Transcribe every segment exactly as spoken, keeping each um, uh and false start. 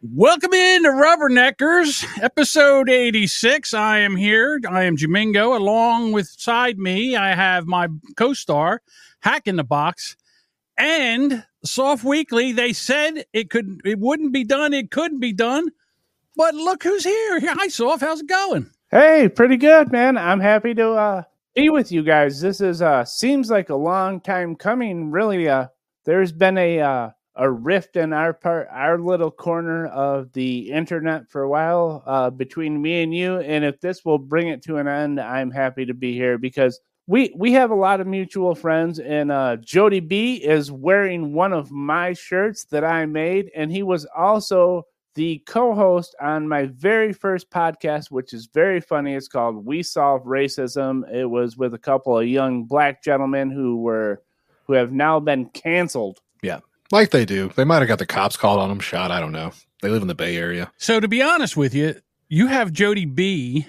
Welcome in to Rubberneckers, episode eighty-six. I am here. I am Jamingo. Along with side me, I have my co-star, Hack in the Box, and Soft Weekly. They said it could, it wouldn't be done. It couldn't be done. But look who's here. Hi, Soft. How's it going? Hey, pretty good, man. I'm happy to uh, be with you guys. This is uh, seems like a long time coming. Really, uh, there's been a... Uh, a rift in our part, our little corner of the internet for a while uh, between me and you. And if this will bring it to an end, I'm happy to be here because we, we have a lot of mutual friends, and uh, Jody B is wearing one of my shirts that I made. And he was also the co-host on my very first podcast, which is very funny. It's called We Solve Racism. It was with a couple of young black gentlemen who were, who have now been canceled. Yeah. Like they do. They might have got the cops called on them, shot. I don't know. They live in the Bay Area. So to be honest with you, you have Jody B.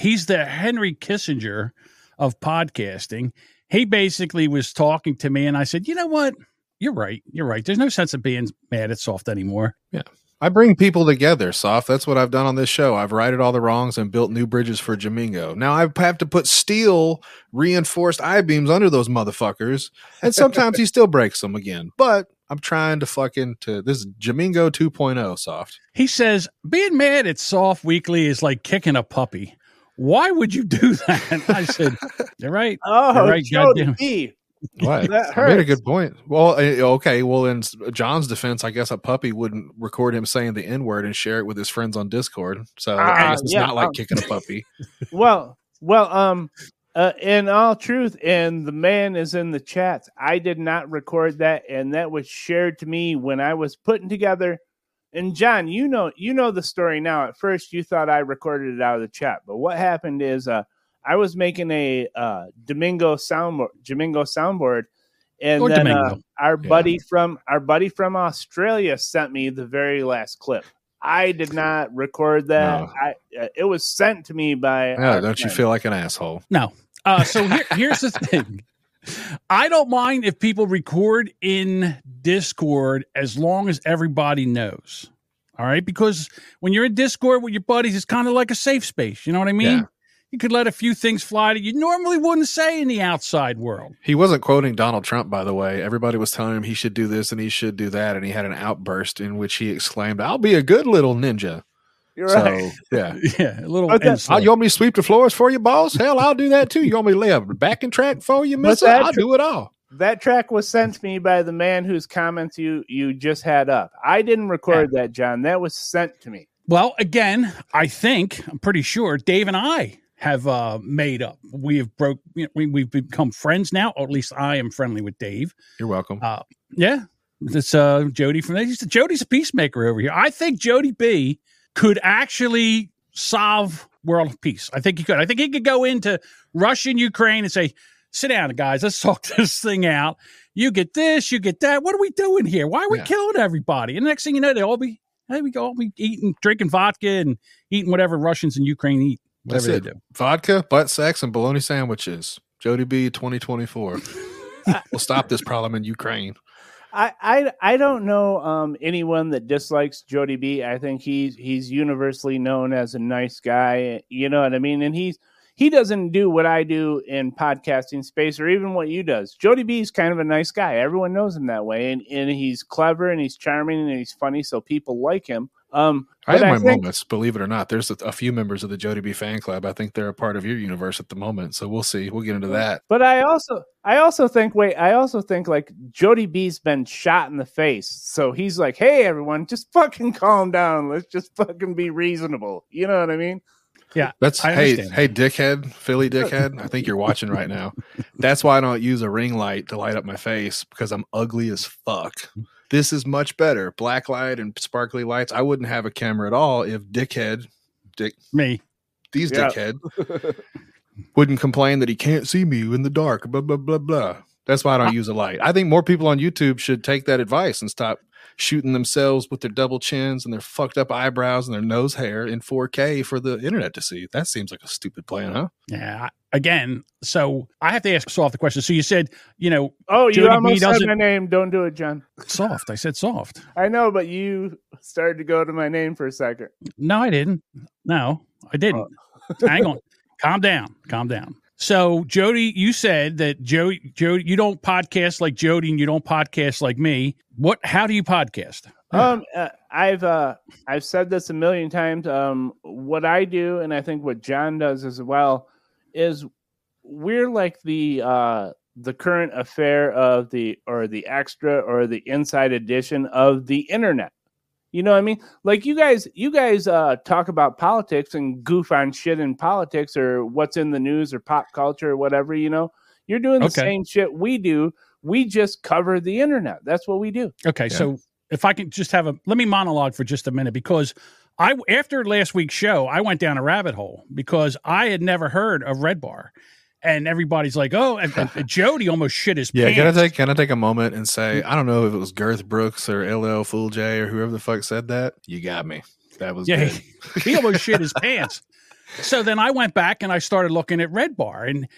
He's the Henry Kissinger of podcasting. He basically was talking to me, and I said, you know what? You're right. You're right. There's no sense of being mad at Soft anymore. Yeah. I bring people together, Soft. That's what I've done on this show. I've righted all the wrongs and built new bridges for Jamingo. Now I have to put steel reinforced I-beams under those motherfuckers, and sometimes he still breaks them again. But I'm trying to fucking to this is Jamingo two point oh, Soft. He says, being mad at Soft Weekly is like kicking a puppy. Why would you do that? I said, you're right. Oh, you're right, goddamn me. What? I made a good point. Well, okay. Well, in John's defense, I guess a puppy wouldn't record him saying the N-word and share it with his friends on Discord. So uh, I guess it's yeah, not like um, kicking a puppy. Well, well, um, uh, in all truth, and the man is in the chat, I did not record that, and that was shared to me when I was putting together. And John, you know, you know the story now. At first, you thought I recorded it out of the chat, but what happened is, uh. I was making a uh, Jamingo soundboard, Jamingo soundboard, and or then uh, our yeah. buddy from our buddy from Australia sent me the very last clip. I did not record that. No. I, uh, it was sent to me by. No, don't friend. You feel like an asshole? No. Uh, so here, here's the thing. I don't mind if people record in Discord as long as everybody knows. All right, because when you're in Discord with your buddies, it's kind of like a safe space. You know what I mean? Yeah. You could let a few things fly that you normally wouldn't say in the outside world. He wasn't quoting Donald Trump, by the way. Everybody was telling him he should do this and he should do that. And he had an outburst in which he exclaimed, I'll be a good little ninja. You're so, right. Yeah. Yeah. A little. Okay. Oh, you want me to sweep the floors for you, boss? Hell, I'll do that too. You want me to lay a backing track for you, mister? I'll tra- do it all. That track was sent to me by the man whose comments you, you just had up. I didn't record yeah. that, John. That was sent to me. Well, again, I think, I'm pretty sure Dave and I have uh, made up. We have broke. You know, we, we've become friends now. Or at least I am friendly with Dave. You're welcome. Uh, yeah, that's uh, Jody from there. Jody's a peacemaker over here. I think Jody B could actually solve world peace. I think he could. I think he could go into Russia and Ukraine and say, "Sit down, guys. Let's talk this thing out. You get this. You get that. What are we doing here? Why are we yeah. killing everybody?" And the next thing you know, they all be hey, we all be eating, drinking vodka, and eating whatever Russians and Ukraine eat. Whatever that's they it. Do. Vodka, butt sex, and bologna sandwiches. Jody B, twenty twenty-four. We'll stop this problem in Ukraine. I I, I don't know um, anyone that dislikes Jody B. I think he's he's universally known as a nice guy. You know what I mean? And he's he doesn't do what I do in podcasting space or even what you does. Jody B is kind of a nice guy. Everyone knows him that way. And, and he's clever and he's charming and he's funny, so people like him. Um, I have my I think, moments, believe it or not. There's a, a few members of the Jody B fan club. I think they're a part of your universe at the moment. So we'll see. We'll get into that. But I also, I also think, wait, I also think like Jody B's been shot in the face. So he's like, hey, everyone, just fucking calm down. Let's just fucking be reasonable. You know what I mean? Yeah. That's hey, that. hey, dickhead, Philly dickhead. I think you're watching right now. That's why I don't use a ring light to light up my face, because I'm ugly as fuck. This is much better. Black light and sparkly lights. I wouldn't have a camera at all if dickhead, dick me, these yeah. dickhead wouldn't complain that he can't see me in the dark. Blah blah blah blah. That's why I don't use a light. I think more people on YouTube should take that advice and stop shooting themselves with their double chins and their fucked up eyebrows and their nose hair in four K for the internet to see. That seems like a stupid plan, huh? Yeah. Again, so I have to ask Soft the question. So you said, you know, oh, you Jody almost B said my name. Don't do it, John. Soft. I said Soft. I know, but you started to go to my name for a second. No, I didn't. No, I didn't. Oh. Hang on. Calm down. Calm down. So Jody, you said that Jody, Jody, you don't podcast like Jody, and you don't podcast like me. What? How do you podcast? Um, uh, I've uh, I've said this a million times. Um, what I do, and I think what John does as well, is we're like the uh, the current affair of the or the extra or the inside edition of the internet. You know what I mean? Like you guys, you guys uh, talk about politics and goof on shit in politics or what's in the news or pop culture or whatever, you know, you're doing the okay. same shit we do. We just cover the internet. That's what we do. Okay. Yeah. So if I can just have a, let me monologue for just a minute, because I, after last week's show, I went down a rabbit hole because I had never heard of Red Bar. And everybody's like, oh, and, and Jody almost shit his yeah, pants. Yeah, can I take can I take a moment and say, I don't know if it was Garth Brooks or L L Fool J or whoever the fuck said that. You got me. That was yeah, good. He almost shit his pants. So then I went back and I started looking at Red Bar. And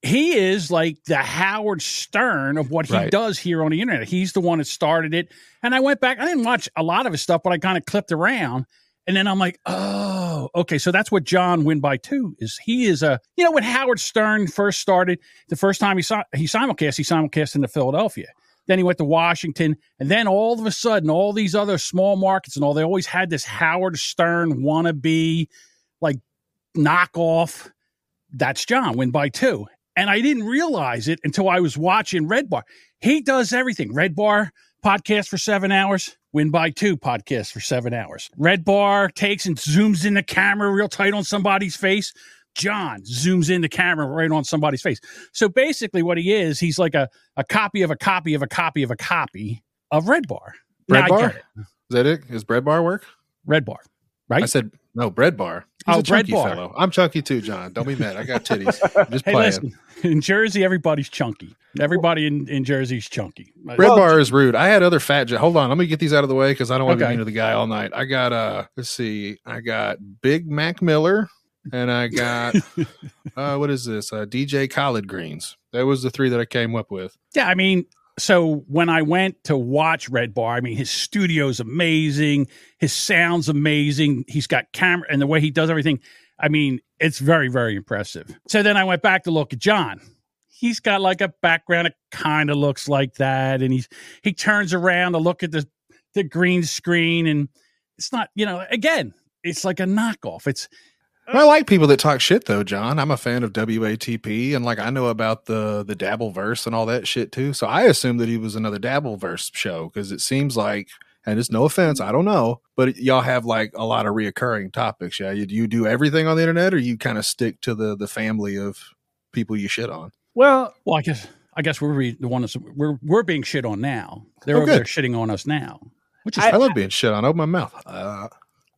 he is like the Howard Stern of what he right. does here on the internet. He's the one that started it. And I went back. I didn't watch a lot of his stuff, but I kind of clipped around. And then I'm like, oh, okay. So that's what John Win by Two is. He is a, you know, when Howard Stern first started, the first time he saw, he simulcast, he simulcast into Philadelphia. Then he went to Washington. And then all of a sudden, all these other small markets and all, they always had this Howard Stern wannabe, like knockoff. That's John Win by Two. And I didn't realize it until I was watching Red Bar. He does everything. Red Bar podcast for seven hours. Win by Two podcast for seven hours. Red Bar takes and zooms in the camera real tight on somebody's face. John zooms in the camera right on somebody's face. So basically what he is, he's like a, a copy of a copy of a copy of a copy of Red Bar. Red Bar? Is that it? Is Red Bar work? Red Bar, right? I said, no, Bread Bar. He's oh, a Bread Bar. Fellow. I'm chunky too, John. Don't be mad. I got titties. I'm just hey, playing. Listen, in Jersey, everybody's chunky. Everybody in, in Jersey is chunky. Bread well, Bar is rude. I had other fat. J- Hold on. Let me get these out of the way because I don't want to okay. be mean to the guy all night. I got, uh, let's see. I got Big Mac Miller and I got, uh, what is this? Uh, D J Collard Greens. That was the three that I came up with. Yeah. I mean, so when I went to watch Red Bar, I mean, his studio's amazing. His sound's amazing. He's got camera and the way he does everything. I mean, it's very, very impressive. So then I went back to look at John. He's got like a background that kind of looks like that. And he's, he turns around to look at the, the green screen. And it's not, you know, again, it's like a knockoff. It's, I like people that talk shit, though, John. I'm a fan of W A T P, and like I know about the the Dabbleverse and all that shit too. So I assume that he was another Dabbleverse show because it seems like, and it's no offense, I don't know, but y'all have like a lot of reoccurring topics. Yeah, you, you do everything on the internet, or you kind of stick to the the family of people you shit on. Well, well, I guess I guess we're re- the one that's we're we're being shit on now. They're oh, over there shitting on us now, which is I, I love being shit on. Open my mouth. Uh,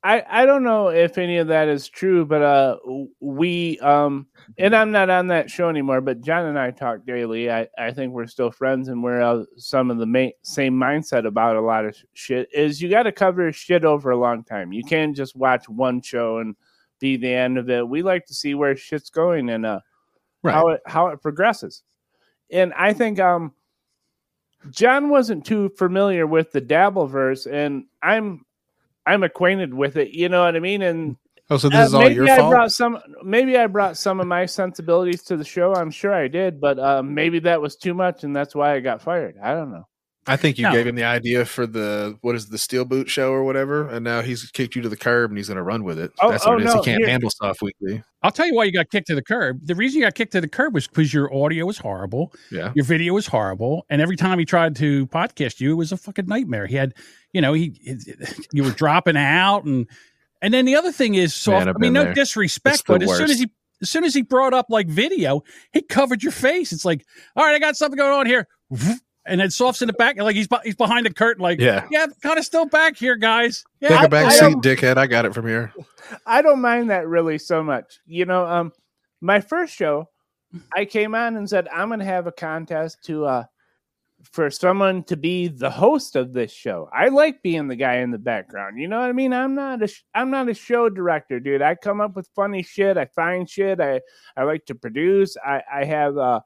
I, I don't know if any of that is true, but uh, we, um, and I'm not on that show anymore, but John and I talk daily. I, I think we're still friends, and we're uh, some of the ma- same mindset about a lot of sh- shit, is you got to cover shit over a long time. You can't just watch one show and be the end of it. We like to see where shit's going and uh, right. how it, how it progresses. And I think um, John wasn't too familiar with the Dabbleverse, and I'm, I'm acquainted with it, you know what I mean? And oh, so this uh, is all your I fault? Brought some, maybe I brought some of my sensibilities to the show. I'm sure I did, but uh, maybe that was too much, and that's why I got fired. I don't know. I think you no. gave him the idea for the, what is it, the Steel Boot show or whatever, and now he's kicked you to the curb, and he's going to run with it. Oh, that's what oh, it is. No, he can't here. handle Soft Weekly. I'll tell you why you got kicked to the curb. The reason you got kicked to the curb was because your audio was horrible, yeah. your video was horrible, and every time he tried to podcast you, it was a fucking nightmare. He had... You know, he, he you were dropping out, and And then the other thing is, soft, Man, I mean, no there. disrespect, but as worst. soon as he as soon as he brought up like video, he covered your face. It's like, all right, I got something going on here. And then Soft's in the back, like he's he's behind the curtain, like, yeah, yeah, kind of still back here, guys. Yeah, Take I, a back I, seat, I dickhead. I got it from here. I don't mind that really so much. You know, um, my first show, I came on and said, I'm going to have a contest to uh, for someone to be the host of this show. I like being the guy in the background. You know what I mean? I'm not a I'm not a show director, dude. I come up with funny shit. I find shit. I, I like to produce. I, I have uh,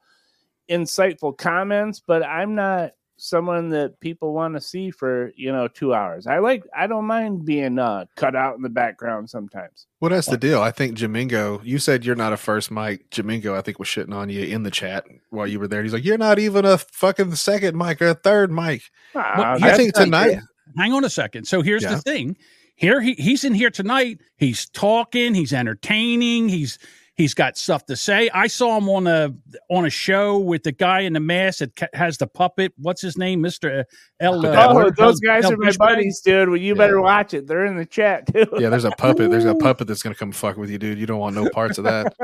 insightful comments, but I'm not someone that people want to see for, you know, two hours. I like I don't mind being uh, cut out in the background sometimes. Well, that's the deal. I think Jamingo, you said you're not a first mic. Jamingo, I think, was shitting on you in the chat while you were there. He's like, you're not even a fucking second mic or a third mic. Well, I think tonight. Like, hang on a second. So here's yeah. the thing. Here he he's in here tonight. He's talking. He's entertaining. He's he's got stuff to say. I saw him on a on a show with the guy in the mask that ca- has the puppet. What's his name, Mister L? Uh, oh, those guys L- are my buddies, dude. Well, you yeah. better watch it. They're in the chat too. Yeah, there's a puppet. There's a puppet that's gonna come fuck with you, dude. You don't want no parts of that.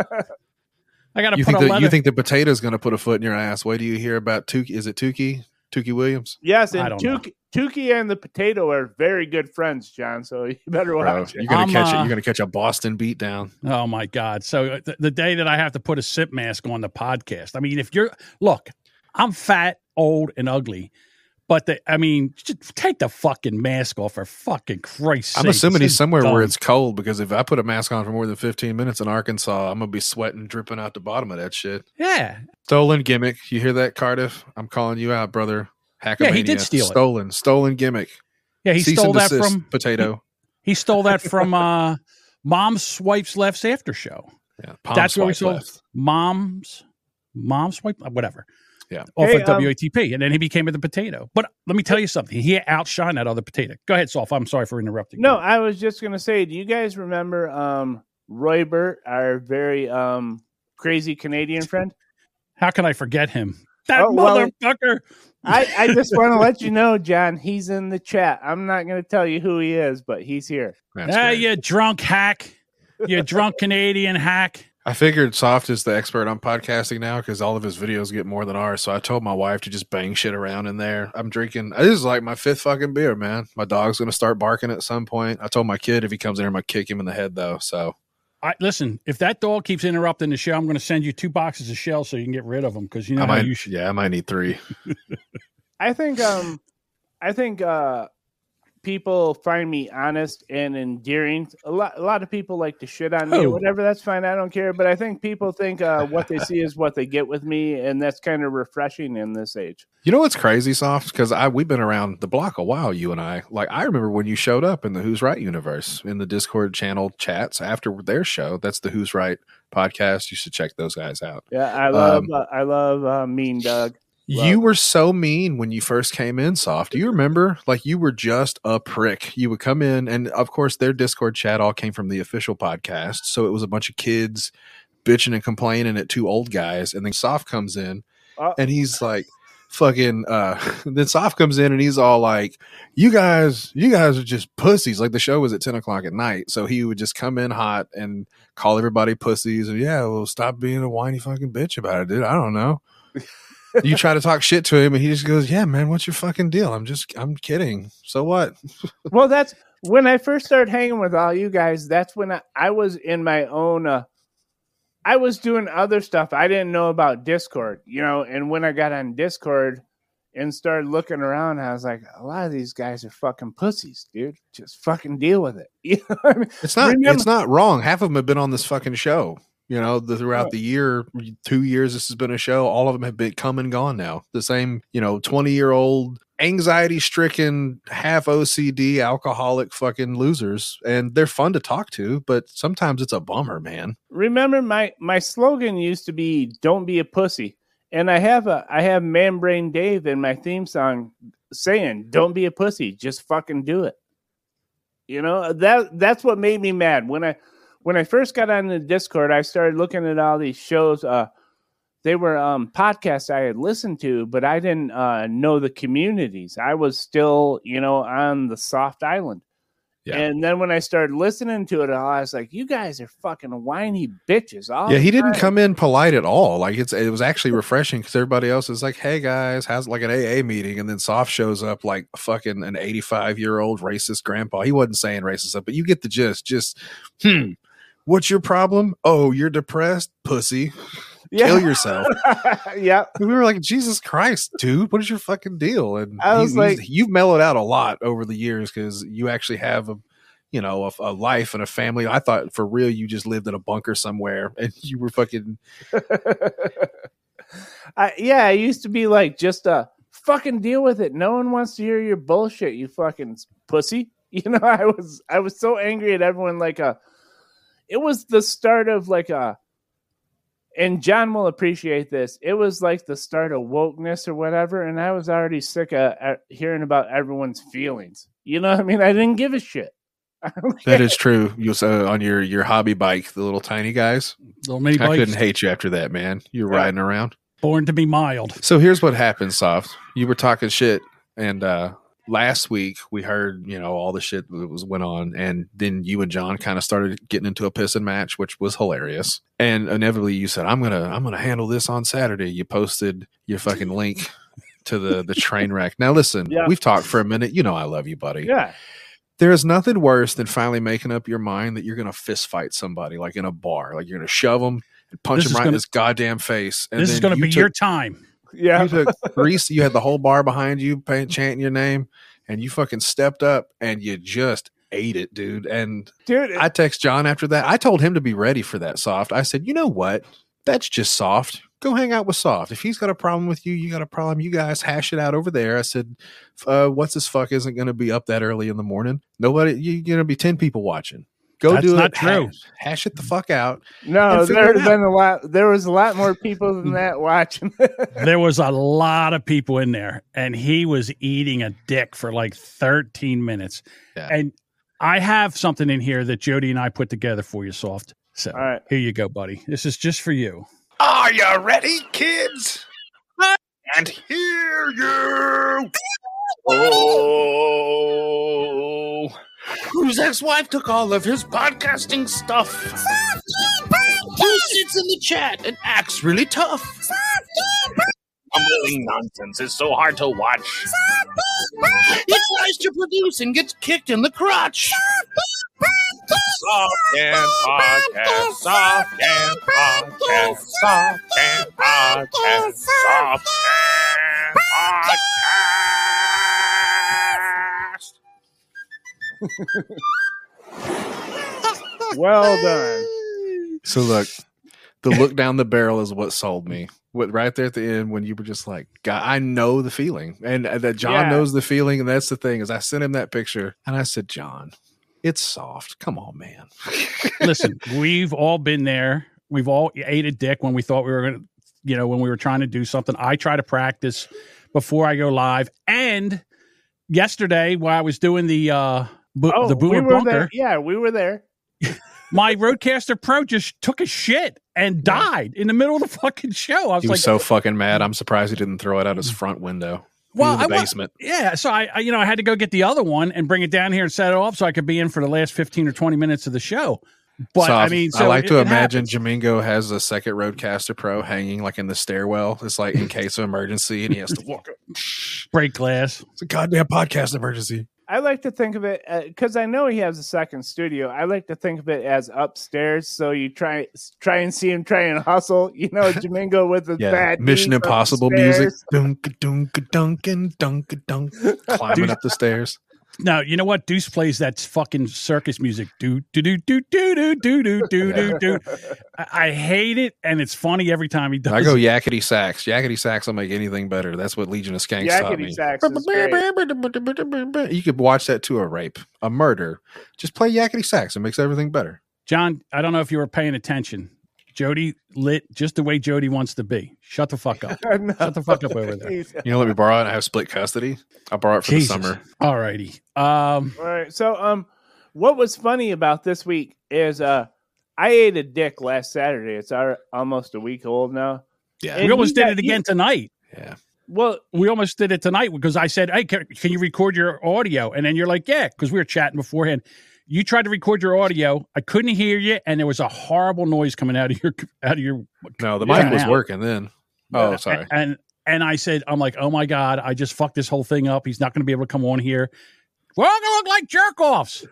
I gotta. You put think the, you think the potato's gonna put a foot in your ass? Wait till you hear about Toucan? Is it Toucan? Toucan Williams? Yes, and Toucan Toucan and the Potato are very good friends, John. So you better watch Bro, it. You're gonna I'm, catch it. You're gonna catch a Boston beat down. Oh my God! So th- the day that I have to put a sip mask on the podcast. I mean, if you're look, I'm fat, old, and ugly, but the, I mean, just take the fucking mask off for fucking Christ's sake. I'm assuming he's somewhere dumb. where it's cold, because if I put a mask on for more than fifteen minutes in Arkansas, I'm gonna be sweating, dripping out the bottom of that shit. Yeah, stolen gimmick. You hear that, Cardiff? I'm calling you out, brother. Yeah, he did steal stolen, it. Stolen, stolen gimmick. Yeah, he Cease stole that from Potato. He, he stole that from uh, Mom Swipes Left's after show. Yeah, that's where we saw left. Mom's Mom Swipe, whatever. Yeah, off hey, of um, W A T P, and then he became the Potato. But let me tell you something: he outshined that other Potato. Go ahead, Soph. I'm sorry for interrupting. No, you. I was just going to say, do you guys remember um, Roybert, our very um, crazy Canadian friend? How can I forget him? That oh, motherfucker. Well, I, I just want to let you know, John, he's in the chat. I'm not going to tell you who he is, but he's here. Ah, you drunk hack. You drunk Canadian hack. I figured Soft is the expert on podcasting now because all of his videos get more than ours. So I told my wife to just bang shit around in there. I'm drinking. This is like my fifth fucking beer, man. My dog's going to start barking at some point. I told my kid if he comes in here, I'm going to kick him in the head, though. So. I, listen, if that dog keeps interrupting the show, I'm going to send you two boxes of shells so you can get rid of them, because you know I might, you should. Yeah, I might need three. I think um, I think uh, people find me honest and endearing. A lot, a lot of people like to shit on me, oh. or whatever. That's fine. I don't care. But I think people think uh, what they see is what they get with me, and that's kind of refreshing in this age. You know what's crazy, Soft? Because I we've been around the block a while, you and I. Like, I remember when you showed up in the Who's Right universe, in the Discord channel chats after their show. That's the Who's Right podcast. You should check those guys out. Yeah, I love um, uh, I love uh, Mean Doug. Love. You were so mean when you first came in, Soft. Do you remember? Like, you were just a prick. You would come in, and, of course, their Discord chat all came from the official podcast, so it was a bunch of kids bitching and complaining at two old guys, and then Soft comes in, uh- and he's like... Fucking uh then Soft comes in and he's all like, you guys you guys are just pussies. Like, the show was at ten o'clock at night, so he would just come in hot and call everybody pussies. And yeah, well, stop being a whiny fucking bitch about it, dude. I don't know. You try to talk shit to him and he just goes, yeah, man, what's your fucking deal? I'm just i'm kidding, so what? Well, that's when I first started hanging with all you guys. That's when i, I was in my own uh I was doing other stuff. I didn't know about Discord, you know, and when I got on Discord and started looking around, I was like, a lot of these guys are fucking pussies, dude. Just fucking deal with it. You know what I mean? It's not Remember- it's not wrong. Half of them have been on this fucking show, you know, the, throughout the year, two years this has been a show. All of them have been come and gone now. The same, you know, twenty-year-old anxiety-stricken, half O C D, alcoholic fucking losers, and they're fun to talk to, but sometimes it's a bummer, man. Remember, my my slogan used to be "Don't be a pussy," and I have a I have Man Brain Dave in my theme song saying, "Don't be a pussy, just fucking do it." You know, that that's what made me mad when I when I first got on the Discord. I started looking at all these shows. Uh, They were um, podcasts I had listened to, but I didn't uh, know the communities. I was still, you know, on the soft island. Yeah. And then when I started listening to it, I was like, you guys are fucking whiny bitches. All yeah, he didn't time. come in polite at all. Like it's it was actually refreshing because everybody else is like, hey guys, how's like an A A meeting? And then Soft shows up like fucking an eighty-five-year-old racist grandpa. He wasn't saying racist stuff, but you get the gist. Just, hmm, what's your problem? Oh, you're depressed, pussy. Yeah. Kill yourself. Yeah. We were like, Jesus Christ, dude, what is your fucking deal? And I was he, like, you've mellowed out a lot over the years because you actually have a, you know, a, a life and a family. I thought for real, you just lived in a bunker somewhere and you were fucking. I, yeah. I used to be like, just uh, fucking deal with it. No one wants to hear your bullshit. You fucking pussy. You know, I was, I was so angry at everyone. Like a, it was the start of like a, and John will appreciate this. It was like the start of wokeness or whatever, and I was already sick of uh, hearing about everyone's feelings. You know what I mean? I didn't give a shit. That is true. You uh, on your, your hobby bike, the little tiny guys. Little mini I bikes. Couldn't hate you after that, man. You're yeah. riding around. Born to be mild. So here's what happened, Soft. You were talking shit, and uh, last week we heard, you know, all the shit that was went on, and then you and John kind of started getting into a pissing match, which was hilarious. And inevitably, you said, "I'm gonna, I'm gonna handle this on Saturday." You posted your fucking link to the the train wreck. Now, listen, yeah. we've talked for a minute. You know, I love you, buddy. Yeah. There is nothing worse than finally making up your mind that you're gonna fist fight somebody, like in a bar, like you're gonna shove them and punch this them right gonna, in his goddamn face. And this then is gonna you be took- your time. Yeah, you took Reese, you had the whole bar behind you, paying, chanting your name, and you fucking stepped up and you just ate it, dude. And dude, it, I text John after that. I told him to be ready for that, Soft. I said, you know what? That's just Soft. Go hang out with Soft. If he's got a problem with you, you got a problem. You guys hash it out over there. I said, uh, what's this fuck isn't going to be up that early in the morning? Nobody, you're going to be ten people watching. Go That's do not it. True. Hash, hash it the fuck out. No, there's been a lot. There was a lot more people than that watching. There was a lot of people in there, and he was eating a dick for like thirteen minutes. Yeah. And I have something in here that Jody and I put together for you, Soft. So all right. Here you go, buddy. This is just for you. Are you ready, kids? And hear you. Oh. Whose ex-wife took all of his podcasting stuff? Who sits in the chat and acts really tough? Mumbling nonsense is so hard to watch. He tries to produce and gets kicked in the crotch. Soft and podcast, soft and podcast, soft and podcast, soft and podcast. Well done. So look, the look down the barrel is what sold me. What right there at the end when you were just like, God, I know the feeling, and uh, that John yeah. knows the feeling, and that's the thing is I sent him that picture and I said, John, it's Soft. Come on, man. Listen, we've all been there. We've all ate a dick when we thought we were going to, you know, when we were trying to do something. I try to practice before I go live, and yesterday while I was doing the uh Bo- oh, the Boomer we Bunker. There. Yeah, we were there. My Roadcaster Pro just took a shit and died yeah. in the middle of the fucking show. I was, he was like, so fucking mad. I'm surprised he didn't throw it out his front window. Well, in the I basement. Was, yeah, so I, I, you know, I had to go get the other one and bring it down here and set it off so I could be in for the last fifteen or twenty minutes of the show. But so I mean, so I like it, to it imagine happens. Jamingo has a second Roadcaster Pro hanging like in the stairwell. It's like in case of emergency, and he has to walk up, break glass. It's a goddamn podcast emergency. I like to think of it because uh, I know he has a second studio. I like to think of it as upstairs. So you try, try and see him try and hustle. You know, Jamingo with the yeah, bad Mission Impossible music, dunk, dunk, dunk, and dunk, dunk, climbing up the stairs. Now you know what Deuce plays. That's fucking circus music. Do do do do do do do do do do. I, I hate it, and it's funny every time he does. I go yakety sax. Yakety sax will make anything better. That's what Legion of Skanks yakety taught me. Sax is great. You could watch that to a rape, a murder. Just play yakety sax. It makes everything better. John, I don't know if you were paying attention. Jody lit just the way Jody wants to be. Shut the fuck up. No. Shut the fuck up over there. You know, let me borrow it. I have split custody. I'll borrow it for Jesus. The summer. All righty. Um, All right. So um, what was funny about this week is uh, I ate a dick last Saturday. It's our, almost a week old now. Yeah. And we almost did got, it again he, tonight. Yeah. well, we almost did it tonight because I said, hey, can, can you record your audio? And then you're like, yeah, because we were chatting beforehand. You tried to record your audio. I couldn't hear you, and there was a horrible noise coming out of your out of your. No, the mic was out. working then. Oh, uh, sorry. And and I said, I'm like, oh my god, I just fucked this whole thing up. He's not going to be able to come on here. We're all going to look like jerk offs.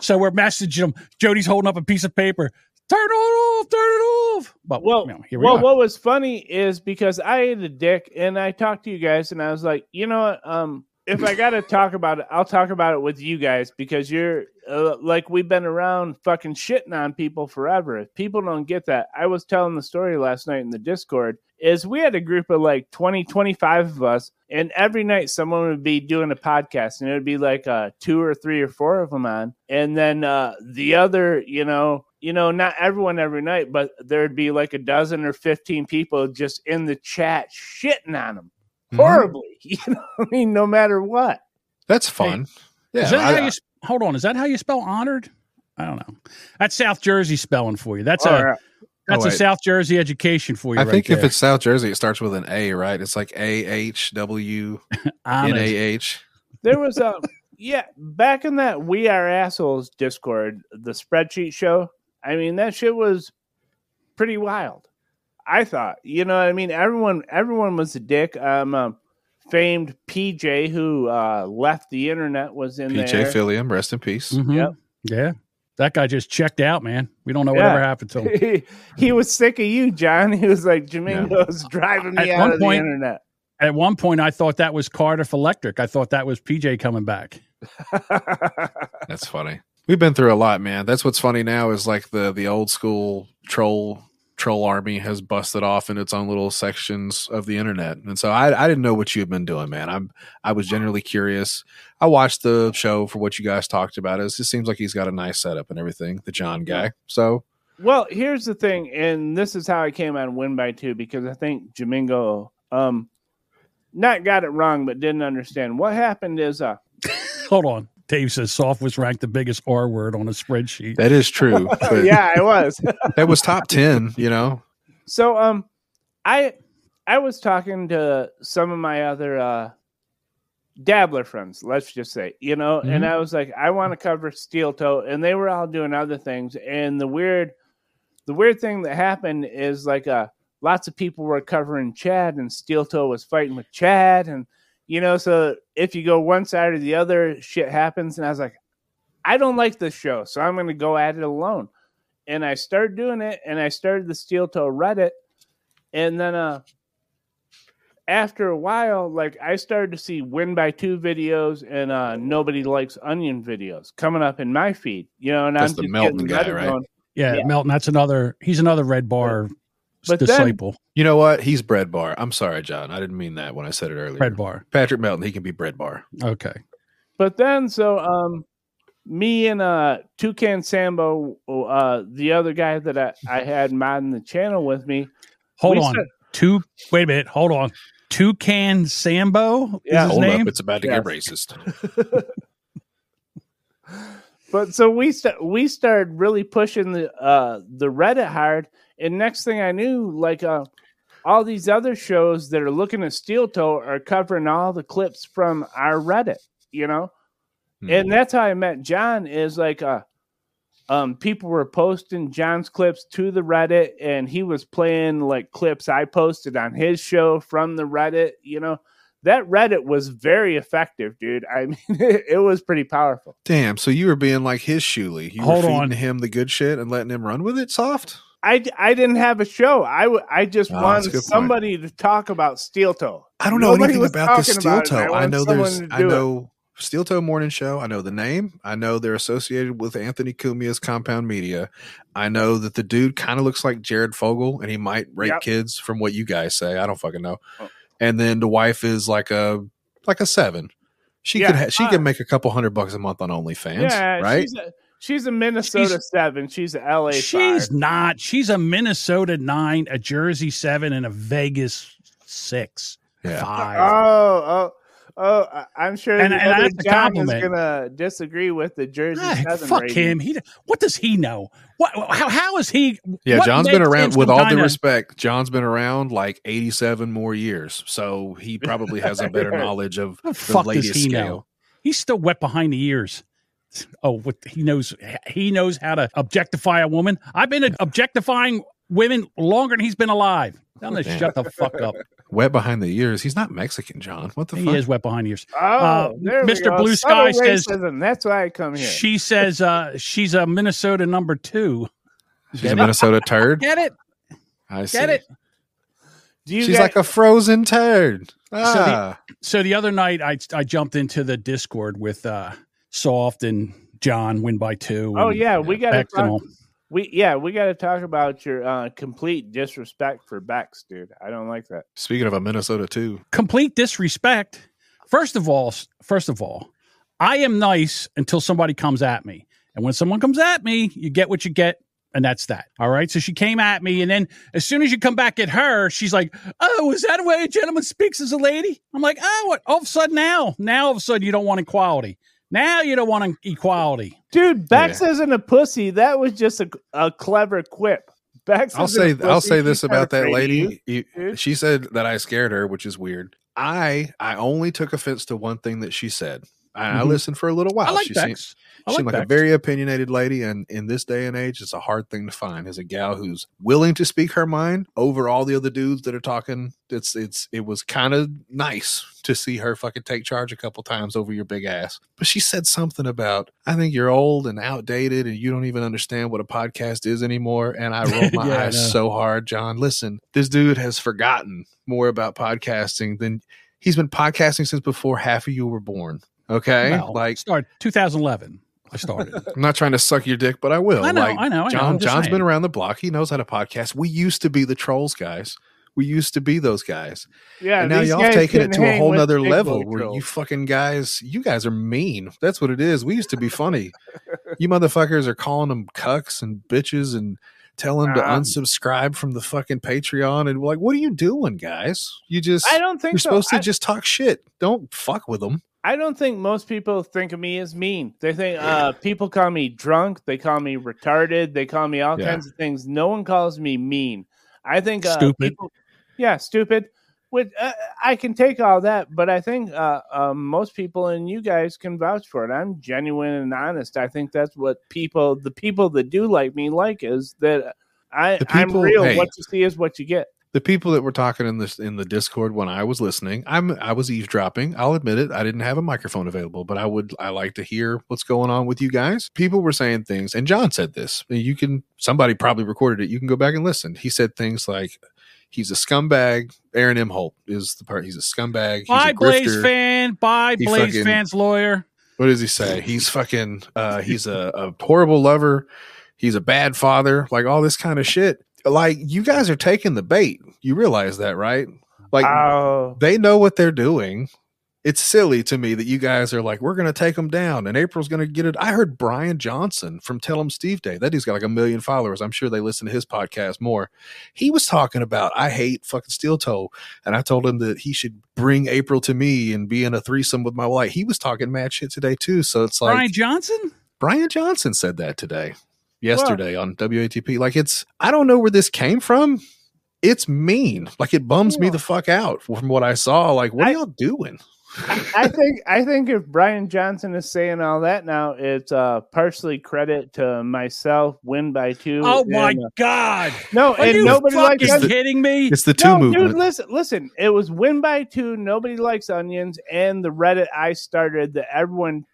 So we're messaging him. Jody's holding up a piece of paper. Turn it off. Turn it off. But well, you know, here we well, are. What was funny is because I ate a dick, and I talked to you guys, and I was like, you know what, um. if I got to talk about it, I'll talk about it with you guys because you're uh, like, we've been around fucking shitting on people forever. If people don't get that. I was telling the story last night in the Discord is we had a group of like twenty, twenty-five of us. And every night someone would be doing a podcast and it would be like uh, two or three or four of them on. And then uh, the other, you know, you know, not everyone every night, but there'd be like a dozen or fifteen people just in the chat shitting on them. Horribly, you know what I mean? No matter what. That's fun. Hey, yeah. Is that I, how you, hold on. Is that how you spell honored? I don't know. That's South Jersey spelling for you. That's a right. that's oh, a South Jersey education for you. I right think there. If it's South Jersey, it starts with an A, right? It's like A H W N A H. There was a yeah back in that We Are Assholes Discord, the spreadsheet show. I mean, that shit was pretty wild. I thought, you know what I mean? Everyone everyone was a dick. Um, um famed P J who uh, left the internet was in P J there. P J Philliam, rest in peace. Mm-hmm. Yep. Yeah. That guy just checked out, man. We don't know yeah. whatever happened to him. he, he was sick of you, John. He was like, Jamingo's yeah. driving me at out of point, the internet. At one point, I thought that was Cardiff Electric. I thought that was P J coming back. That's funny. We've been through a lot, man. That's what's funny now is like the the old school troll Troll Army has busted off in its own little sections of the internet. And so I, I didn't know what you had been doing, man. I'm, I was generally curious. I watched the show for what you guys talked about. It just seems like he's got a nice setup and everything, the John guy. So, well, here's the thing. And this is how I came on Win by Two, because I think Jamingo, um, not got it wrong, but didn't understand what happened is, uh, hold on. Dave says soft was ranked the biggest R word on a spreadsheet. That is true. Yeah, it was. That was top ten, you know. So um I I was talking to some of my other uh dabbler friends, let's just say, you know, mm-hmm. and I was like, I want to cover Steel Toe, and they were all doing other things. And the weird the weird thing that happened is like uh lots of people were covering Chad, and Steel Toe was fighting with Chad, and you know, so if you go one side or the other, shit happens. And I was like, I don't like this show, so I'm going to go at it alone. And I started doing it, and I started the Steel Toe Reddit. And then uh, after a while, like I started to see Win by Two videos and uh, Nobody Likes Onion videos coming up in my feed. You know, and that's I'm the just Melton guy, right? Going, yeah, yeah, Melton. That's another. He's another Red Bar. Yeah. But disciple. Then, you know what? He's Bread Bar. I'm sorry, John. I didn't mean that when I said it earlier. Bread Bar. Patrick Melton, he can be Bread Bar. Okay. But then, so um, me and uh, Toucan Sambo, uh, the other guy that I, I had modding the channel with me. Hold on. Said, Two. Wait a minute. Hold on. Toucan Sambo? Yeah. Is his name? Hold up. It's about to yes. get racist. But so we, st- we started really pushing the uh, the Reddit hard. And next thing I knew, like uh, all these other shows that are looking at Steel Toe are covering all the clips from our Reddit, you know? Mm-hmm. And that's how I met John is like uh, um, people were posting John's clips to the Reddit, and he was playing like clips I posted on his show from the Reddit, you know? That Reddit was very effective, dude. I mean, it, it was pretty powerful. Damn, so you were being like his Shuli. You Hold were feeding on. him the good shit and letting him run with it, Soft? I, I didn't have a show. I, w- I just oh, wanted somebody point. to talk about Steel Toe. I don't know Nobody anything about this Steel Toe. I, I know there's I know it. Steel Toe Morning Show. I know the name. I know they're associated with Anthony Cumia's Compound Media. I know that the dude kind of looks like Jared Fogle, and he might rape yep. kids from what you guys say. I don't fucking know. Oh. And then the wife is like a like a seven. She yeah, could ha- she uh, could make a couple hundred bucks a month on OnlyFans, yeah, right? She's a- She's a Minnesota she's, seven. She's an L A She's five. Not. She's a Minnesota nine, a Jersey seven, and a Vegas six. Yeah. Five. Oh, oh, Oh, I'm sure and, the and other John is going to disagree with the Jersey ah, Southern fuck rating. him. He, what does he know? What? How? How is he? Yeah, John's been around, with all due respect, John's been around like eighty-seven more years. So he probably has a better yeah. knowledge of the fuck latest does he scale. Know? He's still wet behind the ears. Oh, what, he knows He knows how to objectify a woman. I've been objectifying women longer than he's been alive. I'm going to shut the fuck up. Wet behind the ears. He's not Mexican, John. What the he fuck? He is wet behind the ears. Oh, uh, Mister Blue Sky says, that's why I come here. She says uh, she's a Minnesota number two. She's Get a it? Minnesota turd? Get it? I see. Get it? Do you she's get- like a frozen turd. Ah. So, the, so the other night, I I jumped into the Discord with uh, Soft and John Win by Two. Oh, and, yeah. We got to talk. We yeah, we got to talk about your uh, complete disrespect for backs, dude. I don't like that. Speaking of a Minnesota too, complete disrespect. First of all, first of all, I am nice until somebody comes at me, and when someone comes at me, you get what you get, and that's that. All right. So she came at me, and then as soon as you come back at her, she's like, "Oh, is that the way a gentleman speaks as a lady?" I'm like, "Oh, what?" All of a sudden now, now all of a sudden you don't want equality. Now you don't want equality. Dude, Bex yeah. isn't a pussy. That was just a, a clever quip. Bex I'll say I'll say this about that lady. You, you, she said that I scared her, which is weird. I I only took offense to one thing that she said. I, mm-hmm. I listened for a little while. I like she Bex. seemed, I like, seemed like Bex. a very opinionated lady, and in this day and age, it's a hard thing to find as a gal who's willing to speak her mind over all the other dudes that are talking. It's it's it was kind of nice to see her fucking take charge a couple times over your big ass. But she said something about, I think you're old and outdated and you don't even understand what a podcast is anymore. And I rolled my yeah, eyes so hard, John. Listen, this dude has forgotten more about podcasting than he's been podcasting since before half of you were born. Okay, well, like start two thousand eleven. I started. I'm not trying to suck your dick, but I will. I know. Like, I know. I John. Know, John's saying. Been around the block. He knows how to podcast. We used to be the trolls, guys. We used to be those guys. Yeah. And now y'all have taken it to a whole nother level where trolls. You fucking guys, you guys are mean. That's what it is. We used to be funny. You motherfuckers are calling them cucks and bitches and telling them to unsubscribe from the fucking Patreon. And like, what are you doing, guys? You just, I don't think you're so. supposed to I, just talk shit. Don't fuck with them. I don't think most people think of me as mean. They think uh, people call me drunk. They call me retarded. They call me all yeah. kinds of things. No one calls me mean. I think uh, stupid. People, yeah, stupid. With uh, I can take all that, but I think uh, uh, most people and you guys can vouch for it. I'm genuine and honest. I think that's what people, the people that do like me, like is that I, people, I'm real. Hey. What you see is what you get. The people that were talking in this in the Discord when I was listening, I'm I was eavesdropping. I'll admit it. I didn't have a microphone available, but I would I like to hear what's going on with you guys. People were saying things, and John said this. You can somebody probably recorded it. You can go back and listen. He said things like, "He's a scumbag." Aaron M. Holt is the part. He's a scumbag. He's Bye, a Blaze fan. Bye, he Blaze fucking, fan's lawyer. What does he say? He's fucking. Uh, he's a, a horrible lover. He's a bad father. Like all this kind of shit. Like, you guys are taking the bait. You realize that, right? Like, oh. They know what they're doing. It's silly to me that you guys are like, we're going to take them down, and April's going to get it. I heard Brian Johnson from Tell 'Em Steve Day. That dude's got like a million followers. I'm sure they listen to his podcast more. He was talking about, I hate fucking Steel Toe, and I told him that he should bring April to me and be in a threesome with my wife. He was talking mad shit today, too, so it's like... Brian Johnson? Brian Johnson said that today. Yesterday well, on W A T P. Like, it's I don't know where this came from. It's mean. Like, it bums yeah. me the fuck out from what I saw. Like, what I, are y'all doing? I think I think if Brian Johnson is saying all that now, it's uh partially credit to myself, Win by Two. Oh and, my god. Uh, no, are and you nobody likes is kidding me. It's the two no, movement. Dude, listen, listen, it was Win by Two, Nobody Likes Onions, and the Reddit I started that everyone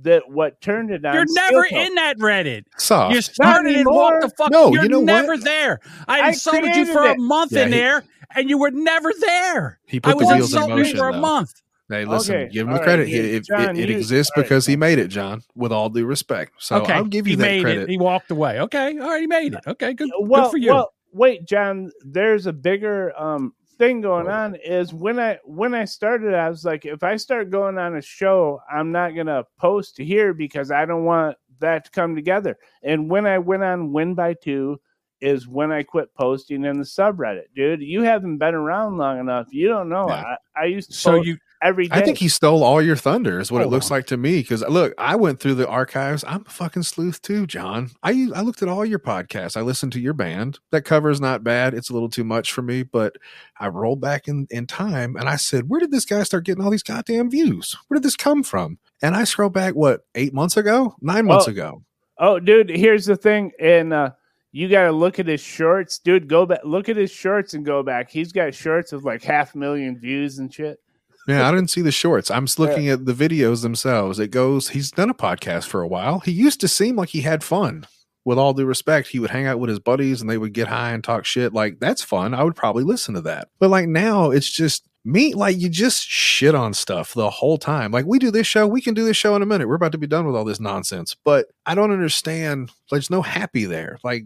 that what turned it on. You're never in that Reddit. Soft. You started and walked the fuck. No, you're you know never what? there. I, I insulted you for it. a month yeah, in he, there, and you were never there. He put I was the wheels in motion for a though. month. Hey, listen, okay. give him all the right. credit. Yeah, it John, it, it you, exists because right. he made it, John. With all due respect, so okay. I'll give you he that made credit. It. He walked away. Okay, all right, he made it. Okay, good. Well, good for you. Well, wait, John. There's a bigger um thing going right. on is when I when I started, I was like, if I start going on a show, I'm not gonna post here because I don't want that to come together. And when I went on Win by Two is when I quit posting in the subreddit, dude. You haven't been around long enough. You don't know. Yeah. I, I used to so post you every day. I think he stole all your thunder is what oh, it looks wow. like to me. Because look, I went through the archives. I'm a fucking sleuth too, John. I I looked at all your podcasts. I listened to your band. That cover is not bad. It's a little too much for me, but I rolled back in, in time and I said, where did this guy start getting all these goddamn views? Where did this come from? And I scroll back, what, eight months ago? Nine months oh, ago. Oh, dude, here's the thing. And uh, you got to look at his shorts. Dude, go back. Look at his shorts and go back. He's got shorts with like half a million views and shit. Yeah, I didn't see the shorts. I'm just looking yeah. at the videos themselves. It goes, he's done a podcast for a while. He used to seem like he had fun. With all due respect, he would hang out with his buddies and they would get high and talk shit. Like, that's fun. I would probably listen to that. But like now, it's just... Me, like, you just shit on stuff the whole time. Like, we do this show, we can do this show in a minute. We're about to be done with all this nonsense. But I don't understand. There's no happy there. Like,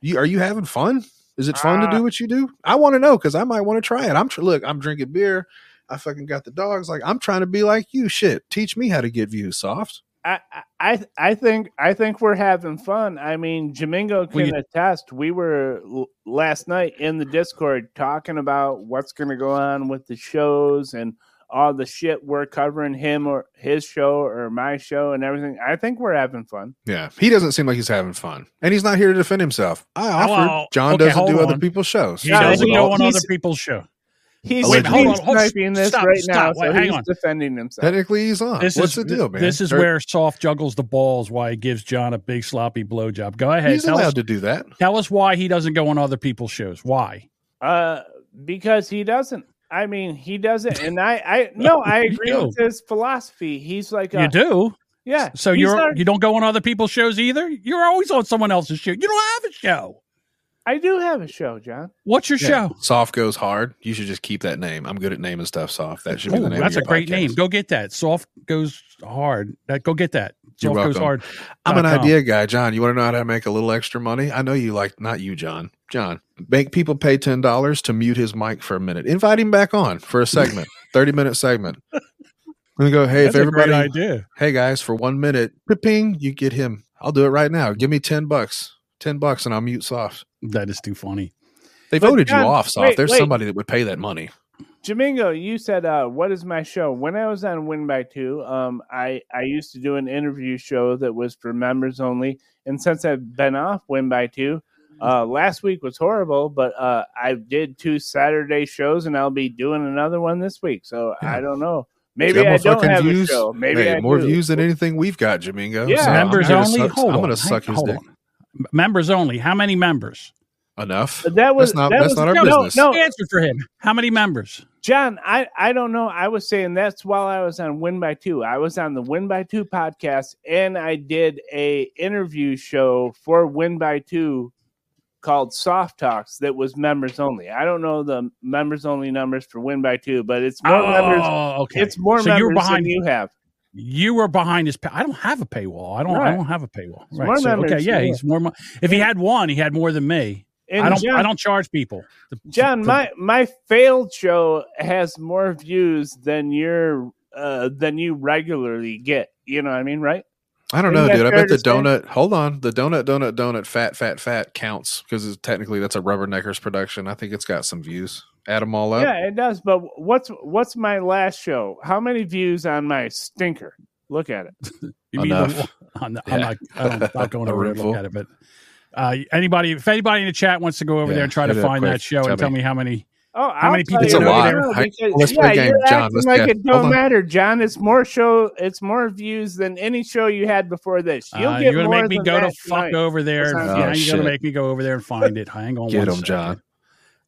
you, are you having fun? Is it fun uh, to do what you do? I want to know because I might want to try it. I'm tr- Look, I'm drinking beer. I fucking got the dogs. Like, I'm trying to be like you. Shit, teach me how to get views, Soft. I I I think I think we're having fun. I mean, Jamingo can well, attest. We were l- last night in the Discord talking about what's going to go on with the shows and all the shit we're covering, him or his show or my show and everything. I think we're having fun. Yeah, he doesn't seem like he's having fun, and he's not here to defend himself. I offered Hello. John okay, doesn't do on. other people's shows. He yeah, doesn't go on other people's show. He's Wait, hold on, hold sniping this stop, right stop, now, wait, so hang he's on. defending himself. Technically, he's on. This What's is, the deal, man? This is Her- where Soft juggles the balls, why he gives John a big sloppy blowjob. Go ahead. He's tell allowed us, to do that. Tell us why he doesn't go on other people's shows. Why? Uh, because he doesn't. I mean, he doesn't. And I, I no, I agree with his philosophy. He's like a, you do. Yeah. So you're not, you don't go on other people's shows either. You're always on someone else's show. You don't have a show. I do have a show, John. What's your yeah. show? Soft Goes Hard. You should just keep that name. I'm good at naming stuff, Soft. That should Ooh, be the name That's of your a great podcast. name. Go get that. Soft Goes Hard. That, go get that. Soft Goes Hard. I'm an idea guy, John. You want to know how to make a little extra money? I know you like, not you, John. John, make people pay ten dollars to mute his mic for a minute. Invite him back on for a segment, thirty-minute segment. Let me go, hey, That's if everybody, a great idea. hey, guys, for one minute, ping, you get him. I'll do it right now. Give me ten bucks. ten bucks and I'll mute Soft. That is too funny. They but voted John, you off, Soft. Wait, There's wait. somebody that would pay that money. Jamingo, you said, uh, what is my show? When I was on Win by Two, um, I, I used to do an interview show that was for members only. And since I've been off Win by Two, uh, last week was horrible, but uh, I did two Saturday shows and I'll be doing another one this week. So yeah. I don't know. Maybe I don't have views. a show. Maybe hey, I more do. views than anything we've got, Jamingo. Yeah. So members I'm only. Suck, hold I'm going to suck his dick. On. Members only. How many members? Enough. But that was that's not, that that's was, not our no, business. No, no answer for him. How many members? John, I, I don't know. I was saying that's while I was on Win by Two. I was on the Win by Two podcast, and I did a interview show for Win by Two called Soft Talks that was members only. I don't know the members only numbers for Win by Two, but it's more oh, members. Okay. It's more so members you're behind than you have. You were behind his. Pay- I don't have a paywall. I don't. Right. I don't have a paywall. Right. So, okay. Yeah. He's more. Mo- if he had one, he had more than me. And I don't. John, I don't charge people. To, John, to, my my failed show has more views than your uh, than you regularly get. You know what I mean, right? I don't Isn't know, dude. I bet the donut. Say? Hold on, the donut, donut, donut, fat, fat, fat counts because technically that's a Rubberneckers production. I think it's got some views. Add them all up. Yeah, it does. But what's what's my last show? How many views on my stinker? Look at it. You Enough. mean the, on the, yeah. I'm not. I'm not going over to look at it. But uh, anybody, if anybody in the chat wants to go over yeah, there and try to find that show tell and me. tell me how many. Oh, how I'll many people? It's a lot. Know, because, I, let's yeah, play a game, John. Let's like get, it don't matter, John. It's more show. It's more views than any show you had before this. You'll uh, get you're gonna make me go to fuck over there. Yeah, you're gonna make me go over there and find it. Hang on, get him, John.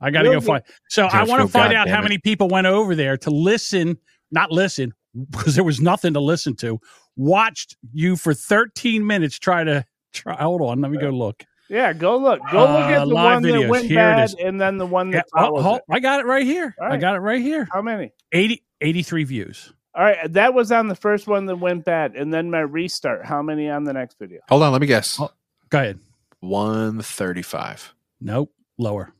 I got to go find. So I want to find out how many people went over there to listen, not listen, because there was nothing to listen to. Watched you for thirteen minutes. Try to try. Hold on. Let me go look. Yeah, go look. Go uh, look at the one videos. that went here bad and then the one that yeah, follows oh, it. I got it right here. Right. I got it right here. How many? eighty, eighty-three views. All right. That was on the first one that went bad. And then my restart. How many on the next video? Hold on. Let me guess. Oh, go ahead. one thirty-five. Nope. Lower.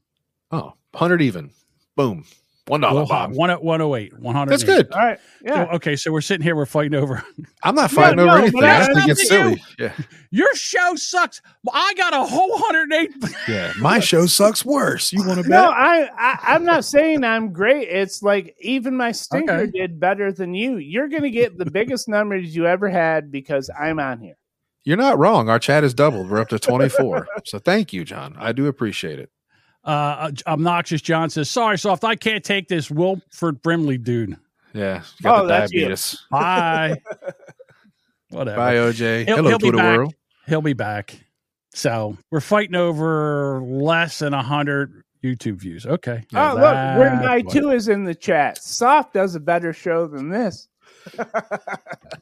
Oh, one hundred even. Boom. One dollar Bob. One at one oh eight. one hundred eight. That's good. All right. Yeah. So, okay. So we're sitting here. We're fighting over. I'm not fighting no, over no, anything. That, I think it's silly. You. Yeah. Your show sucks. I got a whole one hundred eight. Yeah. My show sucks worse. You want to bet? No, I, I, I'm not saying I'm great. It's like even my stinker okay. did better than you. You're going to get the biggest numbers you ever had because I'm on here. You're not wrong. Our chat is doubled. We're up to twenty-four. So thank you, John. I do appreciate it. Uh, Obnoxious John says, sorry, Soft, I can't take this Wilford Brimley dude. Yeah. Got oh, the diabetes. Bye. Whatever. Bye, O J. He'll, Hello, he'll Twitter world. He'll be back. So we're fighting over less than one hundred YouTube views. Okay. Yeah, oh, look. When my two is in the chat. Soft does a better show than this.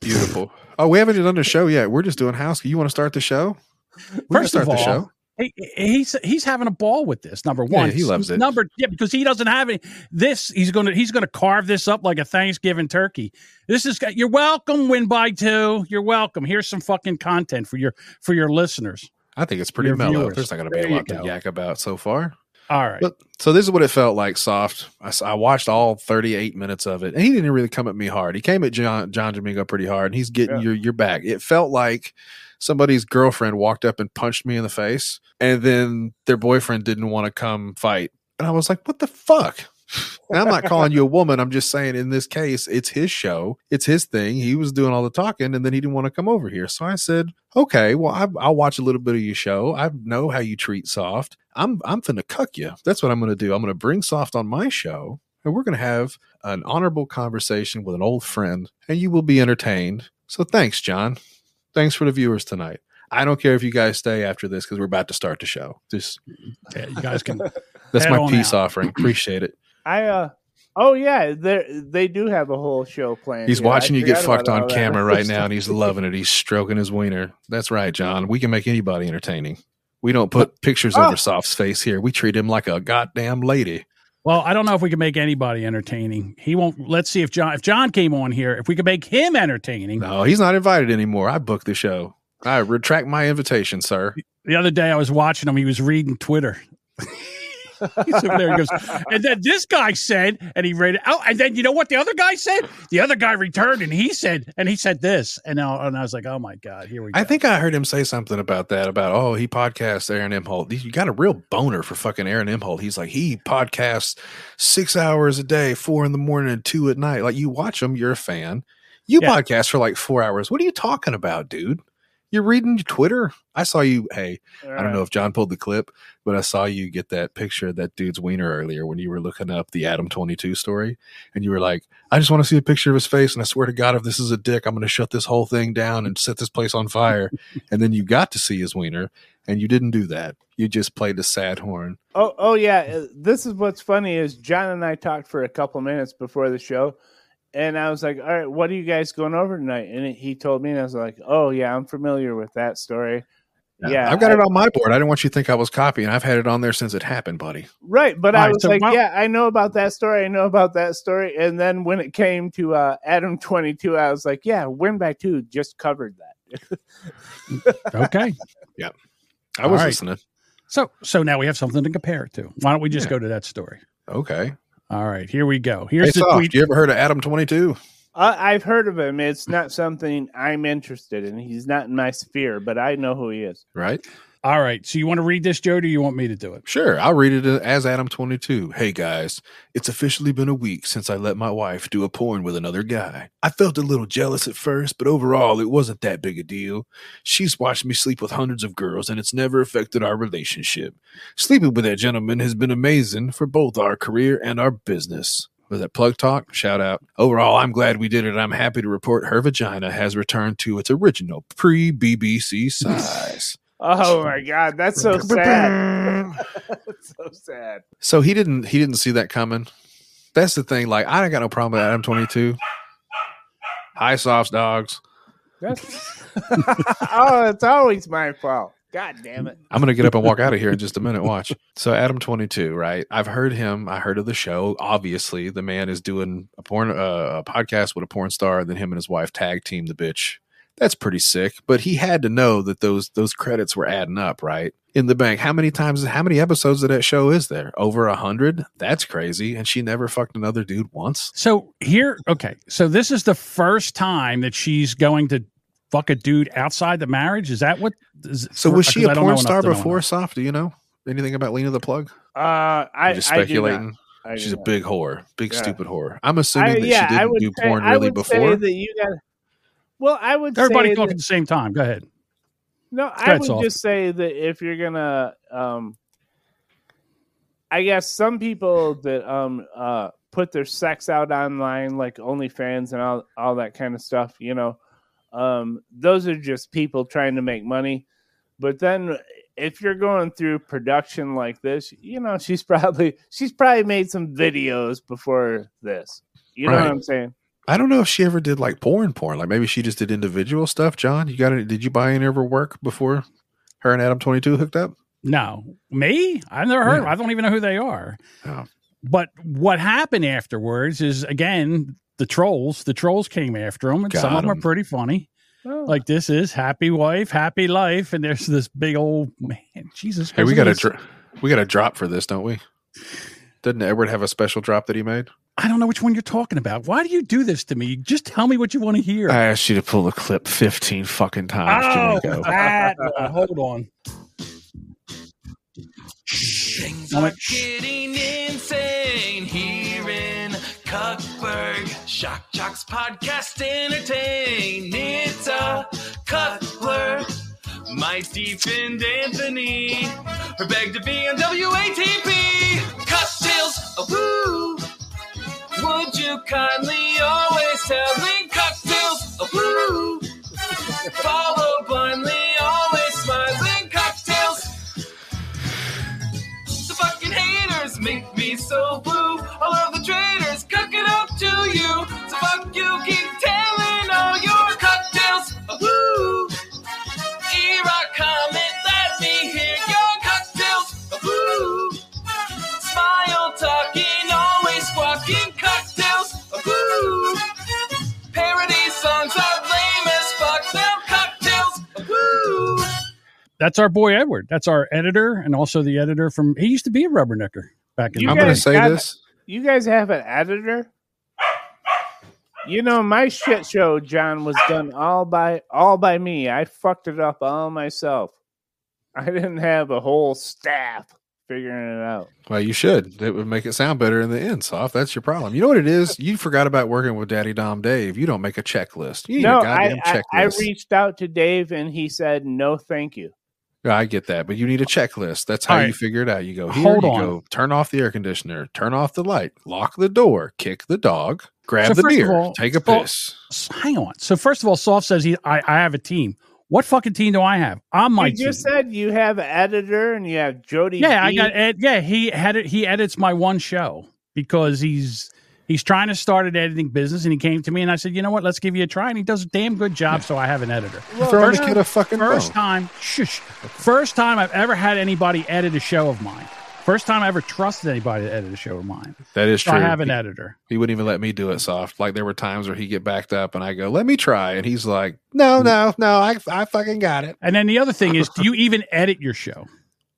Beautiful. Oh, we haven't done the show yet. We're just doing house. You want to start the show? We're First start of all, the show. He, he's he's having a ball with this. Number one, yeah, he loves it. Number yeah, because he doesn't have any. This he's gonna he's gonna carve this up like a Thanksgiving turkey. This is you're welcome. Win by two. You're welcome. Here's some fucking content for your for your listeners. I think it's pretty mellow. Viewers. There's not gonna be there a lot to yak about so far. All right. But, so this is what it felt like, Soft. I, I watched all thirty-eight minutes of it, and he didn't really come at me hard. He came at John John Jamingo pretty hard, and he's getting yeah. your your back. It felt like somebody's girlfriend walked up and punched me in the face, and then their boyfriend didn't want to come fight. And I was like, what the fuck? And I'm not calling you a woman. I'm just saying in this case, it's his show. It's his thing. He was doing all the talking, and then he didn't want to come over here. So I said, okay, well, I, I'll watch a little bit of your show. I know how you treat Soft. I'm, I'm finna cuck you. That's what I'm going to do. I'm going to bring Soft on my show, and we're going to have an honorable conversation with an old friend, and you will be entertained. So thanks, John. Thanks for the viewers tonight. I don't care if you guys stay after this because we're about to start the show. Just yeah, you guys can. That's my peace out. offering. Appreciate it. I uh oh yeah, they they do have a whole show planned. He's here. watching I you get fucked on camera right now, and he's loving it. He's stroking his wiener. That's right, John. We can make anybody entertaining. We don't put pictures oh. over Soft's face here. We treat him like a goddamn lady. Well, I don't know if we can make anybody entertaining. He won't. Let's see if John if John came on here, if we could make him entertaining. No, he's not invited anymore. I booked the show. I retract my invitation, sir. The other day I was watching him. He was reading Twitter. He's over there. He goes, and then this guy said, and he read it out. And then you know what the other guy said? The other guy returned, and he said, and he said this, and I, and I was like, oh my god, here we go. I think I heard him say something about that. About oh, he podcasts Aaron Imholt. You got a real boner for fucking Aaron Imholt. He's like he podcasts six hours a day, four in the morning, and two at night. Like you watch him, you're a fan. You yeah. podcast for like four hours. What are you talking about, dude? You're reading Twitter? I saw you. Hey, right. I don't know if John pulled the clip, but I saw you get that picture of that dude's wiener earlier when you were looking up the Adam twenty-two story. And you were like, I just want to see a picture of his face. And I swear to God, if this is a dick, I'm going to shut this whole thing down and set this place on fire. And then you got to see his wiener, and you didn't do that. You just played the sad horn. Oh, oh yeah. This is what's funny is John and I talked for a couple minutes before the show. And I was like, all right, what are you guys going over tonight? And he told me, and I was like, oh, yeah, I'm familiar with that story. Yeah, yeah I've got I, it on my board. I didn't want you to think I was copying. I've had it on there since it happened, buddy. Right, but all I right, was so like, my- yeah, I know about that story. I know about that story. And then when it came to uh, Adam twenty-two, I was like, yeah, Win by Two just covered that. Okay. Yeah, I was right. listening. So, so now we have something to compare it to. Why don't we just yeah. go to that story? Okay. All right, here we go. Here's hey, the tweet. You ever heard of Adam twenty-two? Uh, I've heard of him. It's not something I'm interested in. He's not in my sphere, but I know who he is. Right. All right. So you want to read this, Jody, or you want me to do it? Sure. I'll read it as Adam twenty-two. Hey, guys. It's officially been a week since I let my wife do a porn with another guy. I felt a little jealous at first, but overall, it wasn't that big a deal. She's watched me sleep with hundreds of girls, and it's never affected our relationship. Sleeping with that gentleman has been amazing for both our career and our business. Was that plug talk? Shout out. Overall, I'm glad we did it, and I'm happy to report her vagina has returned to its original pre-B B C size. Oh my God, that's so sad. That's so sad. So he didn't he didn't see that coming. That's the thing. Like I ain't got no problem with Adam twenty-two. Hi, Soft's dogs. That's- oh, it's always my fault. God damn it. I'm going to get up and walk out of here in just a minute. Watch. So Adam twenty-two, right? I've heard him. I heard of the show. Obviously, the man is doing a porn, uh, a podcast with a porn star. And then him and his wife tag team the bitch. That's pretty sick. But he had to know that those those credits were adding up, right? In the bank. How many times, how many episodes of that show is there? Over a hundred? That's crazy. And she never fucked another dude once. So here, okay. So this is the first time that she's going to fuck a dude outside the marriage. Is that what? Is, so was she a porn star before Soft? Do you know anything about Lena the Plug? Uh, I, just speculating. I she's a big whore, big yeah. stupid whore. I'm assuming I, that yeah, she didn't do say, porn really before. That you got, well, I would. Everybody say talk that, at the same time. Go ahead. No, Go I ahead, would Saul. just say that if you're gonna, um, I guess some people that um uh put their sex out online, like OnlyFans and all all that kind of stuff, you know, um, those are just people trying to make money. But then, if you're going through production like this, you know, she's probably she's probably made some videos before this. You know right. what I'm saying? I don't know if she ever did like porn porn. Like maybe she just did individual stuff. John, you got it? Did you buy any of her work before her and Adam twenty-two hooked up? No. Me? I've never heard yeah. of them. I don't even know who they are. Oh. But what happened afterwards is, again, the trolls. The trolls came after them, and got some of them are pretty funny. Oh. Like, this is happy wife, happy life, and there's this big old man. Jesus, hey, we got a dr- we got a drop for this, don't we? Doesn't Edward have a special drop that he made? I don't know which one you're talking about. Why do you do this to me? Just tell me what you want to hear. I asked you to pull the clip fifteen fucking times. Oh, Jamingo. That one. Hold on. Things are getting insane here in Cuckberg. Shock Jocks podcast entertain. It's a Cutler. My defend Anthony. Her beg to be on W A T P. Cocktails, a woo. Would you kindly always tell me? Cocktails, a woo. Follow blindly, always smiling. Cocktails. The fucking haters make me so blue. All of the traitors cook it up to you. So fuck you, keep telling all your cocktails, a woo. Here I come and let me hear your cocktails, a woo. Smile, talking, always squawking, cocktails, a woo. Parody songs are lame as fuck, them cocktails, a woo. That's our boy Edward. That's our editor, and also the editor from. He used to be a Rubbernecker back in. You I'm going to say got, this. You guys have an editor. You know, my shit show, John, was done all by all by me. I fucked it up all myself. I didn't have a whole staff figuring it out. Well, you should. It would make it sound better in the end, Soft. That's your problem. You know what it is? You forgot about working with Daddy Dom Dave. You don't make a checklist. You need no, a goddamn I, checklist. I, I reached out to Dave, and he said, no, thank you. I get that, but you need a checklist. That's how right. you figure it out. You go, here, Hold you on. go, turn off the air conditioner, turn off the light, lock the door, kick the dog, grab so the beer, all, take a so, piss. Hang on. So first of all, Soft says he, I, I have a team. What fucking team do I have? I'm my you team. You just said you have an editor and you have Jody. Yeah, B. I got Ed. Yeah, he had it. He edits my one show because he's he's trying to start an editing business, and he came to me and I said, you know what? Let's give you a try. And he does a damn good job. Yeah. So I have an editor. Well, first first, kid a fucking first time. Shush. First time I've ever had anybody edit a show of mine. First time I ever trusted anybody to edit a show of mine. That is so true. I have an he, editor. He wouldn't even let me do it, Soft. Like, there were times where he'd get backed up and I go, let me try. And he's like, no, no, no, I I fucking got it. And then the other thing is, do you even edit your show?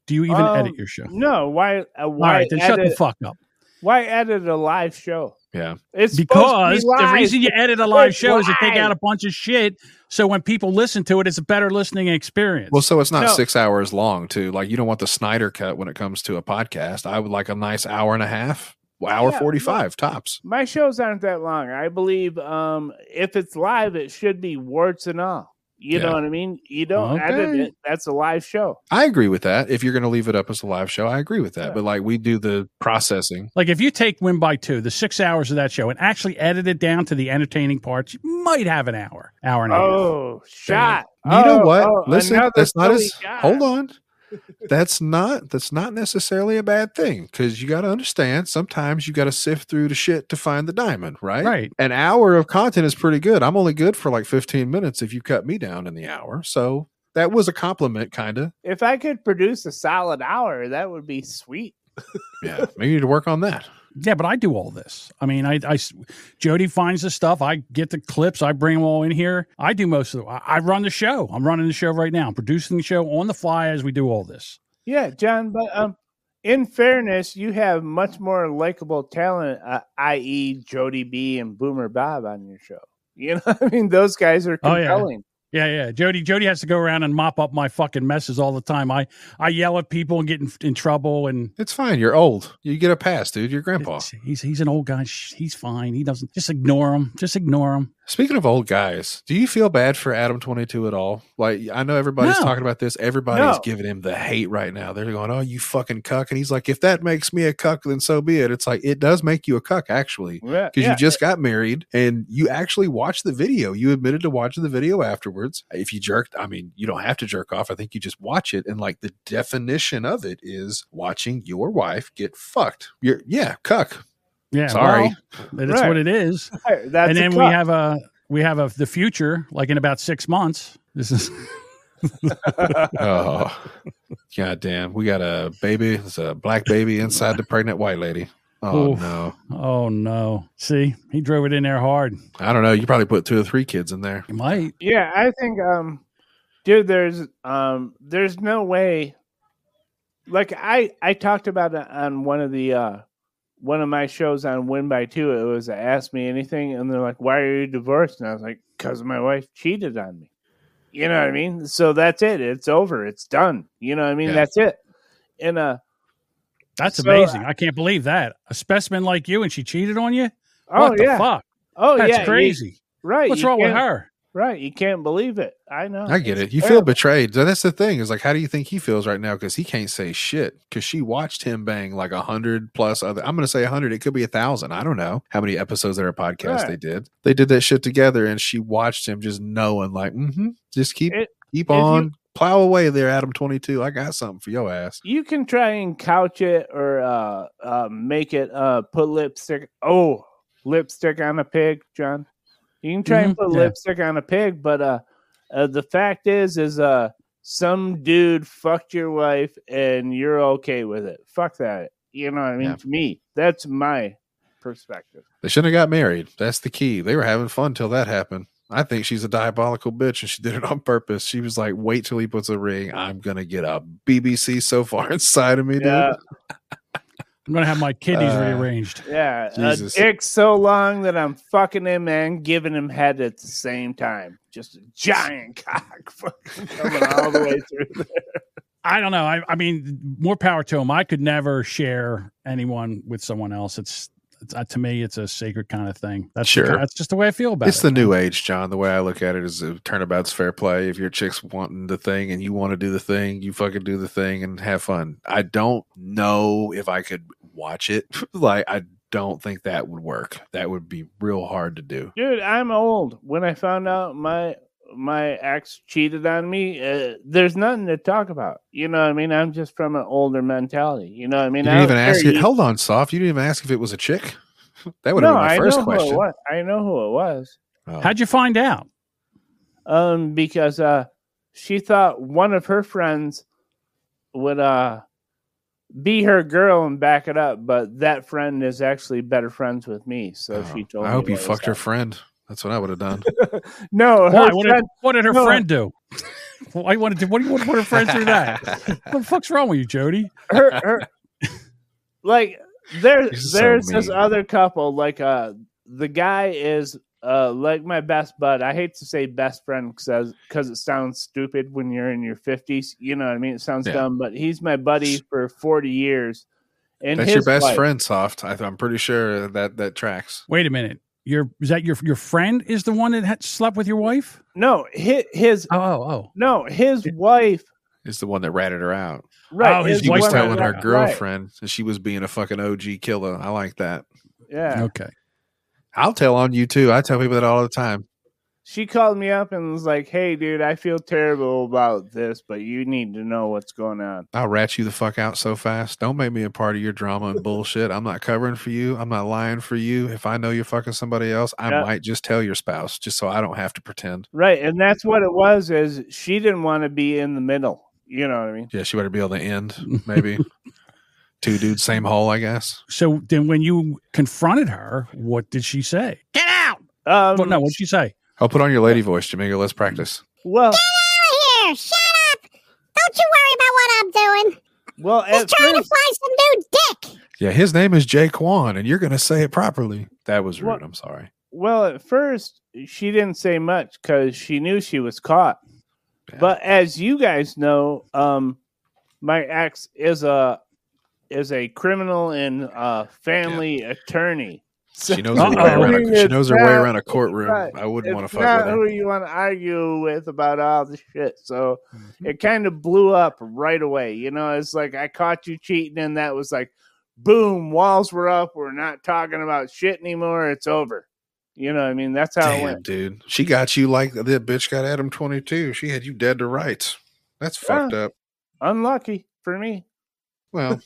Do you even um, edit your show? No. Why? Uh, why All right, then edit, shut the fuck up. Why edit a live show? Yeah. It's because be the reason you edit a live it's show live. is to take out a bunch of shit. So when people listen to it, it's a better listening experience. Well, so it's not no. six hours long, too. Like, you don't want the Snyder cut when it comes to a podcast. I would like a nice hour and a half, hour yeah, forty-five my, tops. My shows aren't that long. I believe um, if it's live, it should be warts and all. You yeah. know what I mean? You don't okay. edit it. That's a live show. I agree with that. If you're going to leave it up as a live show, I agree with that. Yeah. But like, we do the processing. Like, if you take Win by Two, the six hours of that show, and actually edit it down to the entertaining parts, you might have an hour, hour and a half. Oh, shot. You oh, know what? Oh, Listen, that's not as. Guy. Hold on. That's not that's not necessarily a bad thing, because you got to understand, sometimes you got to sift through the shit to find the diamond, right? Right. An hour of content is pretty good. I'm only good for like fifteen minutes if you cut me down in the hour. So that was a compliment, kind of. If I could produce a solid hour, that would be sweet. Yeah, maybe you need to work on that. Yeah, but I do all this. I mean, I, I Jody finds the stuff. I get the clips. I bring them all in here. I do most of it. I run the show. I'm running the show right now. I'm producing the show on the fly as we do all this. Yeah, John, but um, in fairness, you have much more likable talent, uh, that is. Jody B and Boomer Bob on your show. You know what I mean? Those guys are compelling. Oh, yeah. Yeah, yeah. Jody, Jody has to go around and mop up my fucking messes all the time. I, I yell at people and get in, in trouble. And it's fine. You're old. You get a pass, dude. You're grandpa. He's he's an old guy. He's fine. He doesn't just ignore him. Just ignore him. Speaking of old guys, do you feel bad for Adam twenty-two at all? Like, I know everybody's no. talking about this. Everybody's no. giving him the hate right now. They're going, "Oh, you fucking cuck." And he's like, "If that makes me a cuck, then so be it." It's like, it does make you a cuck, actually, because yeah, yeah. you just got married and you actually watched the video. You admitted to watching the video afterwards. If you jerked, I mean, you don't have to jerk off. I think you just watch it. And like, the definition of it is watching your wife get fucked. You're, yeah, cuck. Yeah, sorry, well, that's right. what it is. Right, that's and then we have a we have a the future, like in about six months. This is oh goddamn, we got a baby. It's a black baby inside the pregnant white lady. Oh Oof. no, oh no. See, he drove it in there hard. I don't know. You probably put two or three kids in there. You might. Yeah, I think, um, dude, there's um, there's no way. Like I I talked about it on one of the. Uh, One of my shows on Win by Two, it was Ask Me Anything, and they're like, "Why are you divorced?" And I was like, "Because my wife cheated on me." You know what I mean? So that's it. It's over. It's done. You know what I mean? Yeah. That's it. And uh, that's so, amazing. I can't believe that. A specimen like you, and she cheated on you? Oh, what the yeah. fuck? Oh, that's yeah. That's crazy. You, right. What's wrong with her? Right. You can't believe it. I know. I get it. You feel betrayed. That's the thing is like, how do you think he feels right now? Because he can't say shit because she watched him bang like a hundred plus other. I'm going to say a hundred. It could be a thousand. I don't know how many episodes of their podcast right. they did. They did that shit together and she watched him just knowing like, mm-hmm, just keep, it, keep on, you, plow away there, Adam twenty-two. I got something for your ass. You can try and couch it or uh, uh, make it uh, put lipstick. Oh, lipstick on a pig, John. You can try mm-hmm. and put yeah. lipstick on a pig, but uh, uh, the fact is, is uh, some dude fucked your wife and you're okay with it. Fuck that. You know what I mean? Yeah. To me, that's my perspective. They shouldn't have got married. That's the key. They were having fun till that happened. I think she's a diabolical bitch and she did it on purpose. She was like, wait till he puts a ring. I'm going to get a B B C so far inside of me, yeah. dude. I'm going to have my kidneys uh, rearranged. Yeah. Jesus. A dick so long that I'm fucking him and giving him head at the same time. Just a giant cock fucking coming all the way through there. I don't know. I, I mean, more power to him. I could never share anyone with someone else. It's, it's uh, to me, it's a sacred kind of thing. That's sure. Kind of, that's just the way I feel about it's it. It's the new age, John. The way I look at it is a turnabout's fair play. If your chick's wanting the thing and you want to do the thing, you fucking do the thing and have fun. I don't know if I could watch it. Like, I don't think that would work. That would be real hard to do. Dude, I'm old. When I found out my my ex cheated on me, uh, there's nothing to talk about. You know what I mean? I'm just from an older mentality. You know what I mean? You didn't I even ask it. Hold on, Soft. You didn't even ask if it was a chick? That would no, have been my I first know question. Who it was. I know who it was. Oh. How'd you find out? Um, because uh, she thought one of her friends would uh, be her girl and back it up, but that friend is actually better friends with me. So oh. she told I me. I hope you fucked her friend. That's what I would have done. No. Why? What, friend, did, what did her no. friend do? I wanted to, what do you want to put her friend through that? What the fuck's wrong with you, Jody? Her, her, like, there, there's there's so this other couple. Like, uh, the guy is uh, like my best bud. I hate to say best friend because it sounds stupid when you're in your fifties. You know what I mean? It sounds yeah. dumb, but he's my buddy for forty years. And that's your best wife. Friend, Soft. I, I'm pretty sure that that tracks. Wait a minute. Your is that your your friend is the one that had slept with your wife? No, his, his oh, oh oh no, his it, wife is the one that ratted her out. Right, oh, his she wife was telling her out. Girlfriend, right. and she was being a fucking O G killer. I like that. Yeah. Okay. I'll tell on you too. I tell people that all the time. She called me up and was like, "Hey, dude, I feel terrible about this, but you need to know what's going on." I'll rat you the fuck out so fast. Don't make me a part of your drama and bullshit. I'm not covering for you. I'm not lying for you. If I know you're fucking somebody else, I yeah. might just tell your spouse just so I don't have to pretend. Right. And that's what it was is she didn't want to be in the middle. You know what I mean? Yeah, she wanted to be on the end, maybe. Two dudes, same hole, I guess. So then when you confronted her, what did she say? Get out! Um, but no, what'd she say? I'll put on your lady voice, Jamingo. Let's practice. Well, get out of here! Shut up! Don't you worry about what I'm doing. Well, He's trying first, to fly some new dick. Yeah, his name is Jay Kwan, and you're going to say it properly. That was rude. Well, I'm sorry. Well, at first, she didn't say much because she knew she was caught. Yeah. But as you guys know, um, my ex is a... is a criminal and uh, family yeah. attorney. She knows her way around. A, she knows her way around a courtroom. Not, I wouldn't want to fuck with her. Who you want to argue with about all this shit? So it kind of blew up right away. You know, it's like I caught you cheating, and that was like, boom, walls were up. We're not talking about shit anymore. It's over. You know what I mean? That's how Damn, it went, dude. She got you like that bitch got Adam twenty-two. She had you dead to rights. That's yeah. fucked up. Unlucky for me. Well,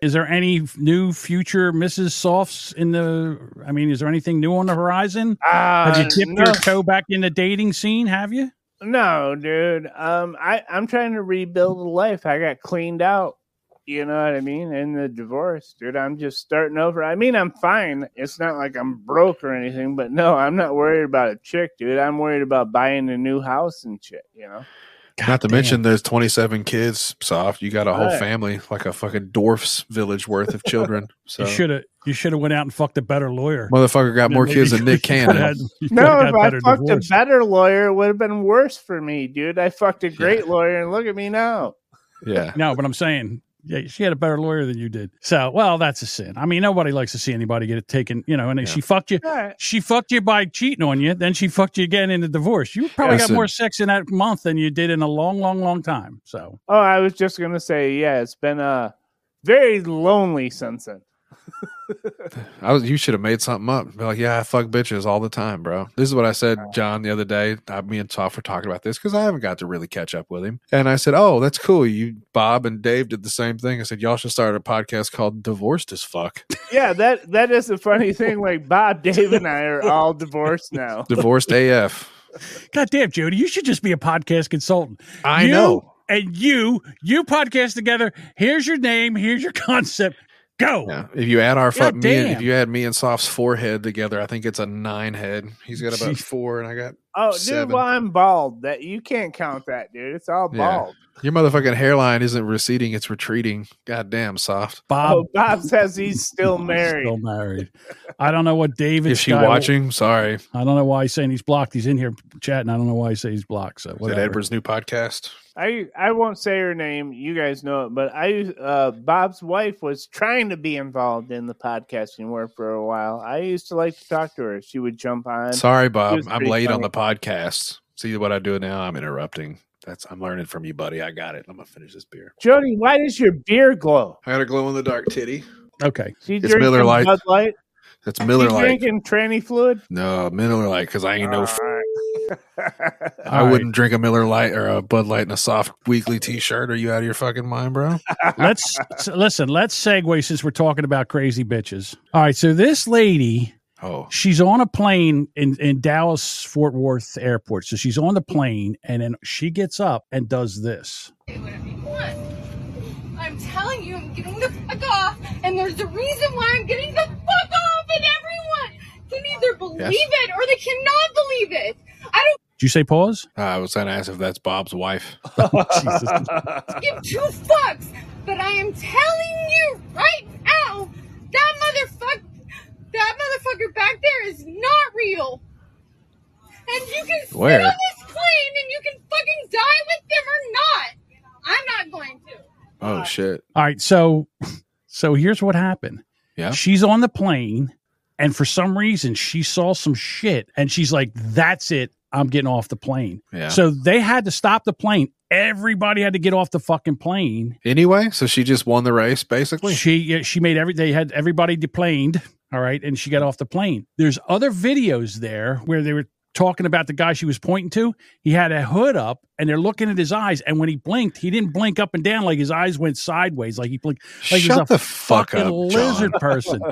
is there any new future Missus Softs in the, I mean, is there anything new on the horizon? Uh, have you tipped no. your toe back in the dating scene? Have you? No, dude. Um, I, I'm trying to rebuild a life. I got cleaned out. You know what I mean? In the divorce, dude, I'm just starting over. I mean, I'm fine. It's not like I'm broke or anything, but no, I'm not worried about a chick, dude. I'm worried about buying a new house and shit, you know? God Not to damn. mention there's twenty-seven kids, Soft. You got a whole right. family, like a fucking dwarf's village worth of children. So You should have you should have went out and fucked a better lawyer. Motherfucker got more kids than Nick Cannon. Had, no, if I fucked divorce. a better lawyer, it would have been worse for me, dude. I fucked a great yeah. lawyer, and look at me now. Yeah. No, but I'm saying, yeah, she had a better lawyer than you did. So, well, that's a sin. I mean, nobody likes to see anybody get it taken, you know, and yeah. she fucked you. Right. She fucked you by cheating on you. Then she fucked you again in the divorce. You probably yes, got more sex in that month than you did in a long, long, long time. So, oh, I was just going to say, yeah, it's been uh, very lonely since then. I was, you should have made something up. Be like, yeah, I fuck bitches all the time, bro. This is what I said, John, the other day. I, me and Soft were talking about this because I haven't got to really catch up with him. And I said, oh, that's cool. You, Bob and Dave did the same thing. I said, y'all should start a podcast called Divorced as Fuck. Yeah, that that is a funny thing. Like, Bob, Dave, and I are all divorced now. Divorced A F. God damn, Jody, you should just be a podcast consultant. I you know. And you, you podcast together. Here's your name. Here's your concept. Go. Yeah. If you add our fuck me and, if you add me and Soft's forehead together, I think it's a nine head. He's got about four, and I got oh, seven. Dude, well, I'm bald. That you can't count that, dude. It's all bald. Yeah. Your motherfucking hairline isn't receding; it's retreating. Goddamn, Soft. Bob. Oh, Bob says he's still married. He's still married. I don't know what David. Is she Skywalker, watching? Sorry, I don't know why he's saying he's blocked. He's in here chatting. I don't know why he says he's blocked. So, whatever. Is that Edward's new podcast? I, I won't say her name. You guys know it, but I uh, Bob's wife was trying to be involved in the podcasting work for a while. I used to like to talk to her. She would jump on. Sorry, Bob. I'm late funny. on the podcast. See what I do now? I'm interrupting. That's I'm learning from you, buddy. I got it. I'm going to finish this beer. Jody, why does your beer glow? I got a glow-in-the-dark titty. Okay. She it's Miller Lite. Bud Light. That's Miller Lite. You drinking tranny fluid? No, Miller Lite, because I ain't no... F- I All wouldn't right. drink a Miller Lite or a Bud Light in a Soft Weekly t-shirt. Are you out of your fucking mind, bro? Let's listen, let's segue since we're talking about crazy bitches. All right, so this lady, oh, she's on a plane in, in Dallas Fort Worth Airport. So she's on the plane, and then she gets up and does this. I'm telling you, I'm getting the fuck off, and there's a reason why I'm getting the fuck off, and everyone can either believe yes. it or they cannot believe it. I don't. Did you say pause? Uh, I was going to ask if that's Bob's wife. Oh, Jesus. Give two fucks, but I am telling you right now, that motherfucker, that motherfucker back there is not real. And you can sit Where? on this plane, and you can fucking die with them or not. I'm not going to. Oh shit! All right, so, so here's what happened. Yeah, she's on the plane, and for some reason, she saw some shit, and she's like, "That's it. I'm getting off the plane." Yeah. So they had to stop the plane. Everybody had to get off the fucking plane anyway. So she just won the race, basically. She she made every they had everybody deplaned. All right, and she got off the plane. There's other videos there where they were talking about the guy she was pointing to, he had a hood up and they're looking at his eyes. And when he blinked, he didn't blink up and down. Like his eyes went sideways. Like he blinked. Like Shut he was a the fuck fucking up, lizard person.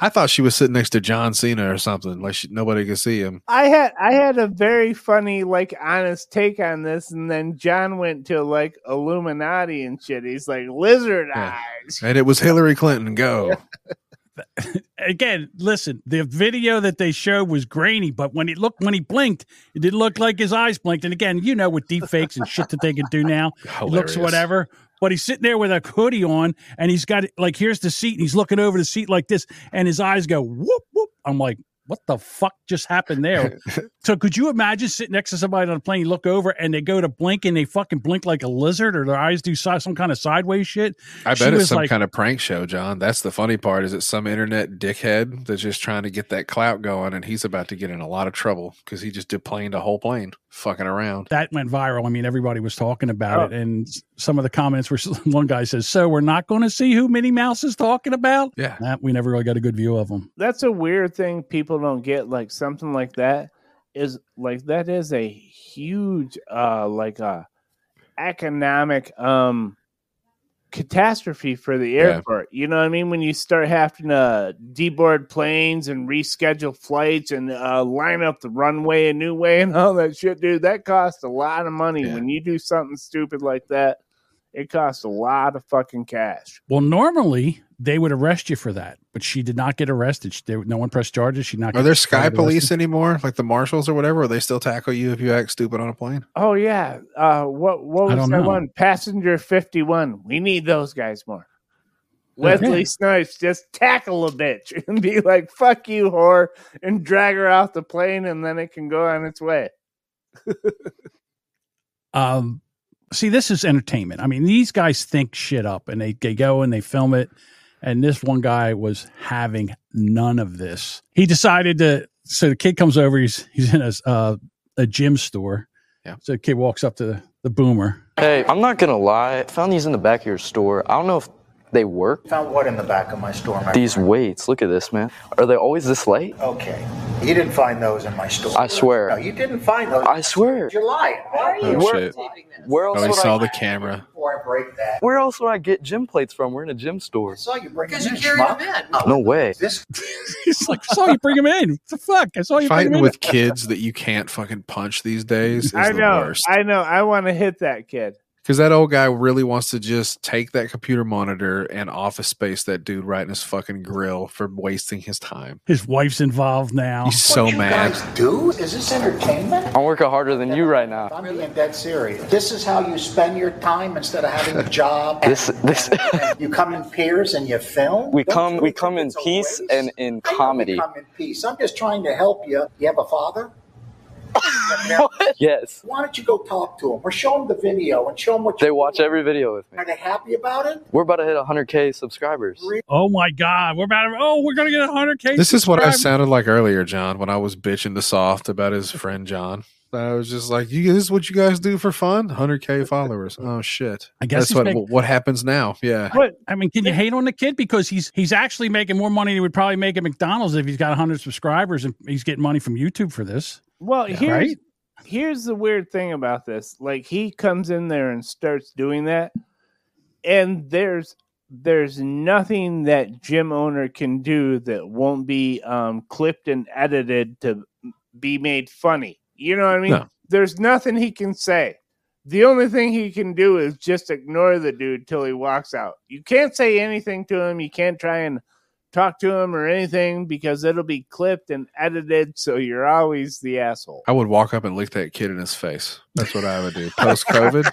I thought she was sitting next to John Cena or something. Like she, nobody could see him. I had, I had a very funny, like honest take on this. And then John went to like Illuminati and shit. He's like lizard yeah. eyes. And it was Hillary Clinton. Go. Again, listen, the video that they showed was grainy, but when he looked, when he blinked, it didn't look like his eyes blinked. And again, you know, with deep fakes and shit that they can do now, it looks whatever. But he's sitting there with a hoodie on, and he's got like here's the seat, and he's looking over the seat like this, and his eyes go whoop whoop. I'm like, what the fuck just happened there? So could you imagine sitting next to somebody on a plane, you look over and they go to blink and they fucking blink like a lizard or their eyes do si- some kind of sideways shit? I she bet it's some like, kind of prank show, John. That's the funny part is it's some internet dickhead that's just trying to get that clout going and he's about to get in a lot of trouble because he just deplaned a whole plane fucking around. That went viral. I mean, everybody was talking about oh. it and some of the comments were one guy says, so we're not going to see who Minnie Mouse is talking about? Yeah. Nah, we never really got a good view of them. That's a weird thing people don't get, like something like that is like that is a huge uh like a economic um catastrophe for the airport. Yeah. You know what I mean? When you start having to deboard planes and reschedule flights and uh line up the runway a new way and all that shit, dude, that costs a lot of money. Yeah. When you do something stupid like that, it costs a lot of fucking cash. Well, normally they would arrest you for that, but she did not get arrested. She, they, no one pressed charges. She not. Are there sky police arrested anymore, like the marshals or whatever? Or they still tackle you if you act stupid on a plane? Oh yeah. Uh, what what was that one? Passenger fifty-one. We need those guys more. Okay. Wesley Snipes just tackle a bitch and be like, "Fuck you, whore," and drag her off the plane, and then it can go on its way. um. See, this is entertainment. I mean, these guys think shit up, and they, they go and they film it. And this one guy was having none of this. He decided to. So the kid comes over. He's he's in a uh, a gym store. Yeah. So the kid walks up to the, the boomer. Hey, I'm not gonna lie. I found these in the back of your store. I don't know if they work. Found what in the back of my store? My these friend? Weights. Look at this, man. Are they always this light? Okay. You didn't find those in my store. I swear. No, you didn't find those. I swear. You're lying. Why are you oh, taping this? Where else oh, would saw I saw the camera. Before I break that. Where else would I get gym plates from? We're in a gym store. I saw you bring them in. Because you carry them in. No, no way. This- He's like, I saw you bring them in. What the fuck? I saw you Fighting bring them in. Fighting with kids that you can't fucking punch these days is I the know, worst. I know. I want to hit that kid. Because that old guy really wants to just take that computer monitor and office space that dude right in his fucking grill for wasting his time. His wife's involved now. He's so what you mad. Guys do? Is this entertainment? I'm working harder than yeah, you right now. I'm being dead serious. This is how you spend your time instead of having a job. this, this. You come in pairs and you film. We Don't come, we come in peace race? and in I comedy. We come in peace. I'm just trying to help you. You have a father? Yes. Why don't you go talk to them or show them the video and show them what they watch doing. Every video with me. Are they happy about it? We're about to hit one hundred K subscribers. Oh my God, we're about to, oh we're gonna get one hundred K. This is what I sounded like earlier, John, when I was bitching to Soft about his friend John. I was just like, you, this is what you guys do for fun? one hundred K followers. Oh, shit. I guess that's what making, what happens now. Yeah. But, I mean, can you hate on the kid? Because he's he's actually making more money than he would probably make at McDonald's if he's got one hundred subscribers and he's getting money from YouTube for this. Well, yeah, here's, right? here's the weird thing about this. Like, he comes in there and starts doing that, and there's there's nothing that gym owner can do that won't be um, clipped and edited to be made funny. You know what I mean? No. There's nothing he can say. The only thing he can do is just ignore the dude till he walks out. You can't say anything to him. You can't try and talk to him or anything because it'll be clipped and edited. So you're always the asshole. I would walk up and lick that kid in his face. That's what I would do. Post COVID,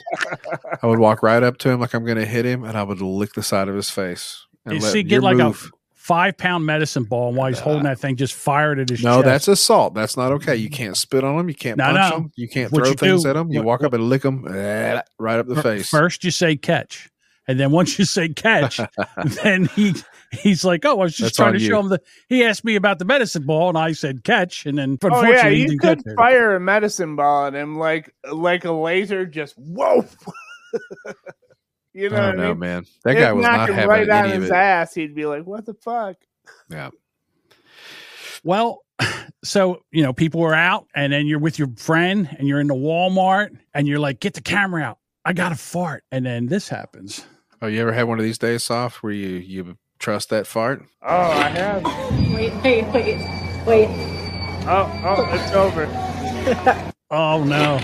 I would walk right up to him like I'm going to hit him, and I would lick the side of his face. And you let see, get like move. a. five-pound medicine ball, and while he's holding that thing, just fired at his no, chest. No, that's assault. That's not okay. You can't spit on him. You can't no, punch no. him. You can't what throw you things do, at him. You what, walk what, up and lick him eh, right up the face. First, you say catch. And then once you say catch, then he he's like, oh, I was just that's trying to you. show him the – he asked me about the medicine ball, and I said catch. And then unfortunately, oh, yeah, you he didn't could get fire there. a medicine ball at him like, like a laser, just whoa. You know, I don't know, I mean? man. That guy was not having right any on of his it. ass. He'd be like, "What the fuck?" Yeah. Well, so, you know, people are out and then you're with your friend and you're in the Walmart and you're like, get the camera out. I got to fart. And then this happens. Oh, you ever had one of these days, Soft, where you, you trust that fart? Oh, I have. Wait, wait, wait, wait. Oh, oh, it's over. Oh, no.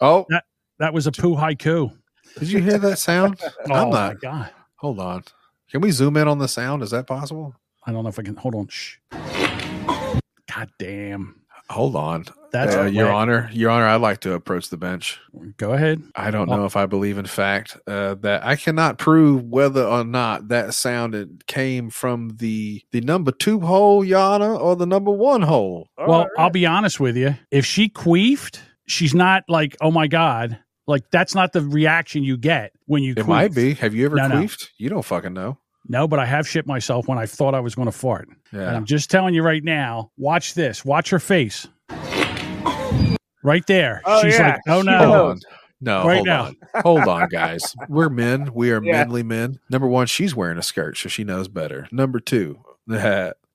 Oh. That, that was a poo haiku. Did you hear that sound? Oh, I'm not. My God. Hold on. Can we zoom in on the sound? Is that possible? I don't know if I can. Hold on. Shh. God damn. Hold on. That's uh, Your Honor. Your Honor, I'd like to approach the bench. Go ahead. I don't know if I believe in fact uh, that I cannot prove whether or not that sound came from the the number two hole, Your Honor, or the number one hole. All well, right. I'll be honest with you. If she queefed, she's not like, oh, my God. Like, that's not the reaction you get when you queef. It might be. Have you ever no, queefed? No. You don't fucking know. No, but I have shit myself when I thought I was going to fart. Yeah. And I'm just telling you right now, watch this. Watch her face. Right there. Oh, she's yeah. like, oh, no. Hold on. No, right hold now. on. Hold on, guys. We're men. We are yeah. manly men. Number one, she's wearing a skirt, so she knows better. Number two,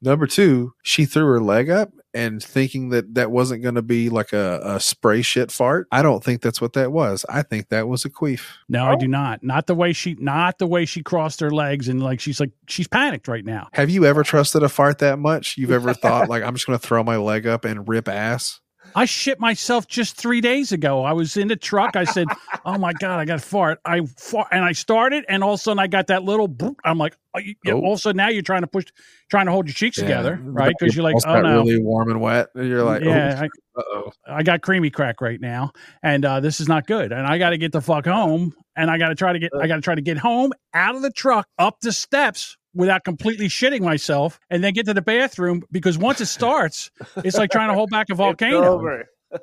number two, she threw her leg up. And thinking that that wasn't going to be like a, a spray shit fart, I don't think that's what that was. I think that was a queef. No, oh. I do not. Not the way she, not the way she crossed her legs and like she's like she's panicked right now. Have you ever trusted a fart that much? You've ever thought like I'm just going to throw my leg up and rip ass? I shit myself just three days ago. I was in the truck. I said, "Oh my God, I got to fart!" I fart, and I started, and all of a sudden I got that little. I'm like, oh. all of a sudden now you're trying to push, trying to hold your cheeks yeah. together, right? Because you're like, "Oh no!" Really warm and wet. And you're like, "Yeah, oh, I, I got creamy crack right now, and uh, this is not good." And I got to get the fuck home, and I got to try to get, I got to try to get home out of the truck, up the steps. Without completely shitting myself and then get to the bathroom because once it starts, it's like trying to hold back a volcano.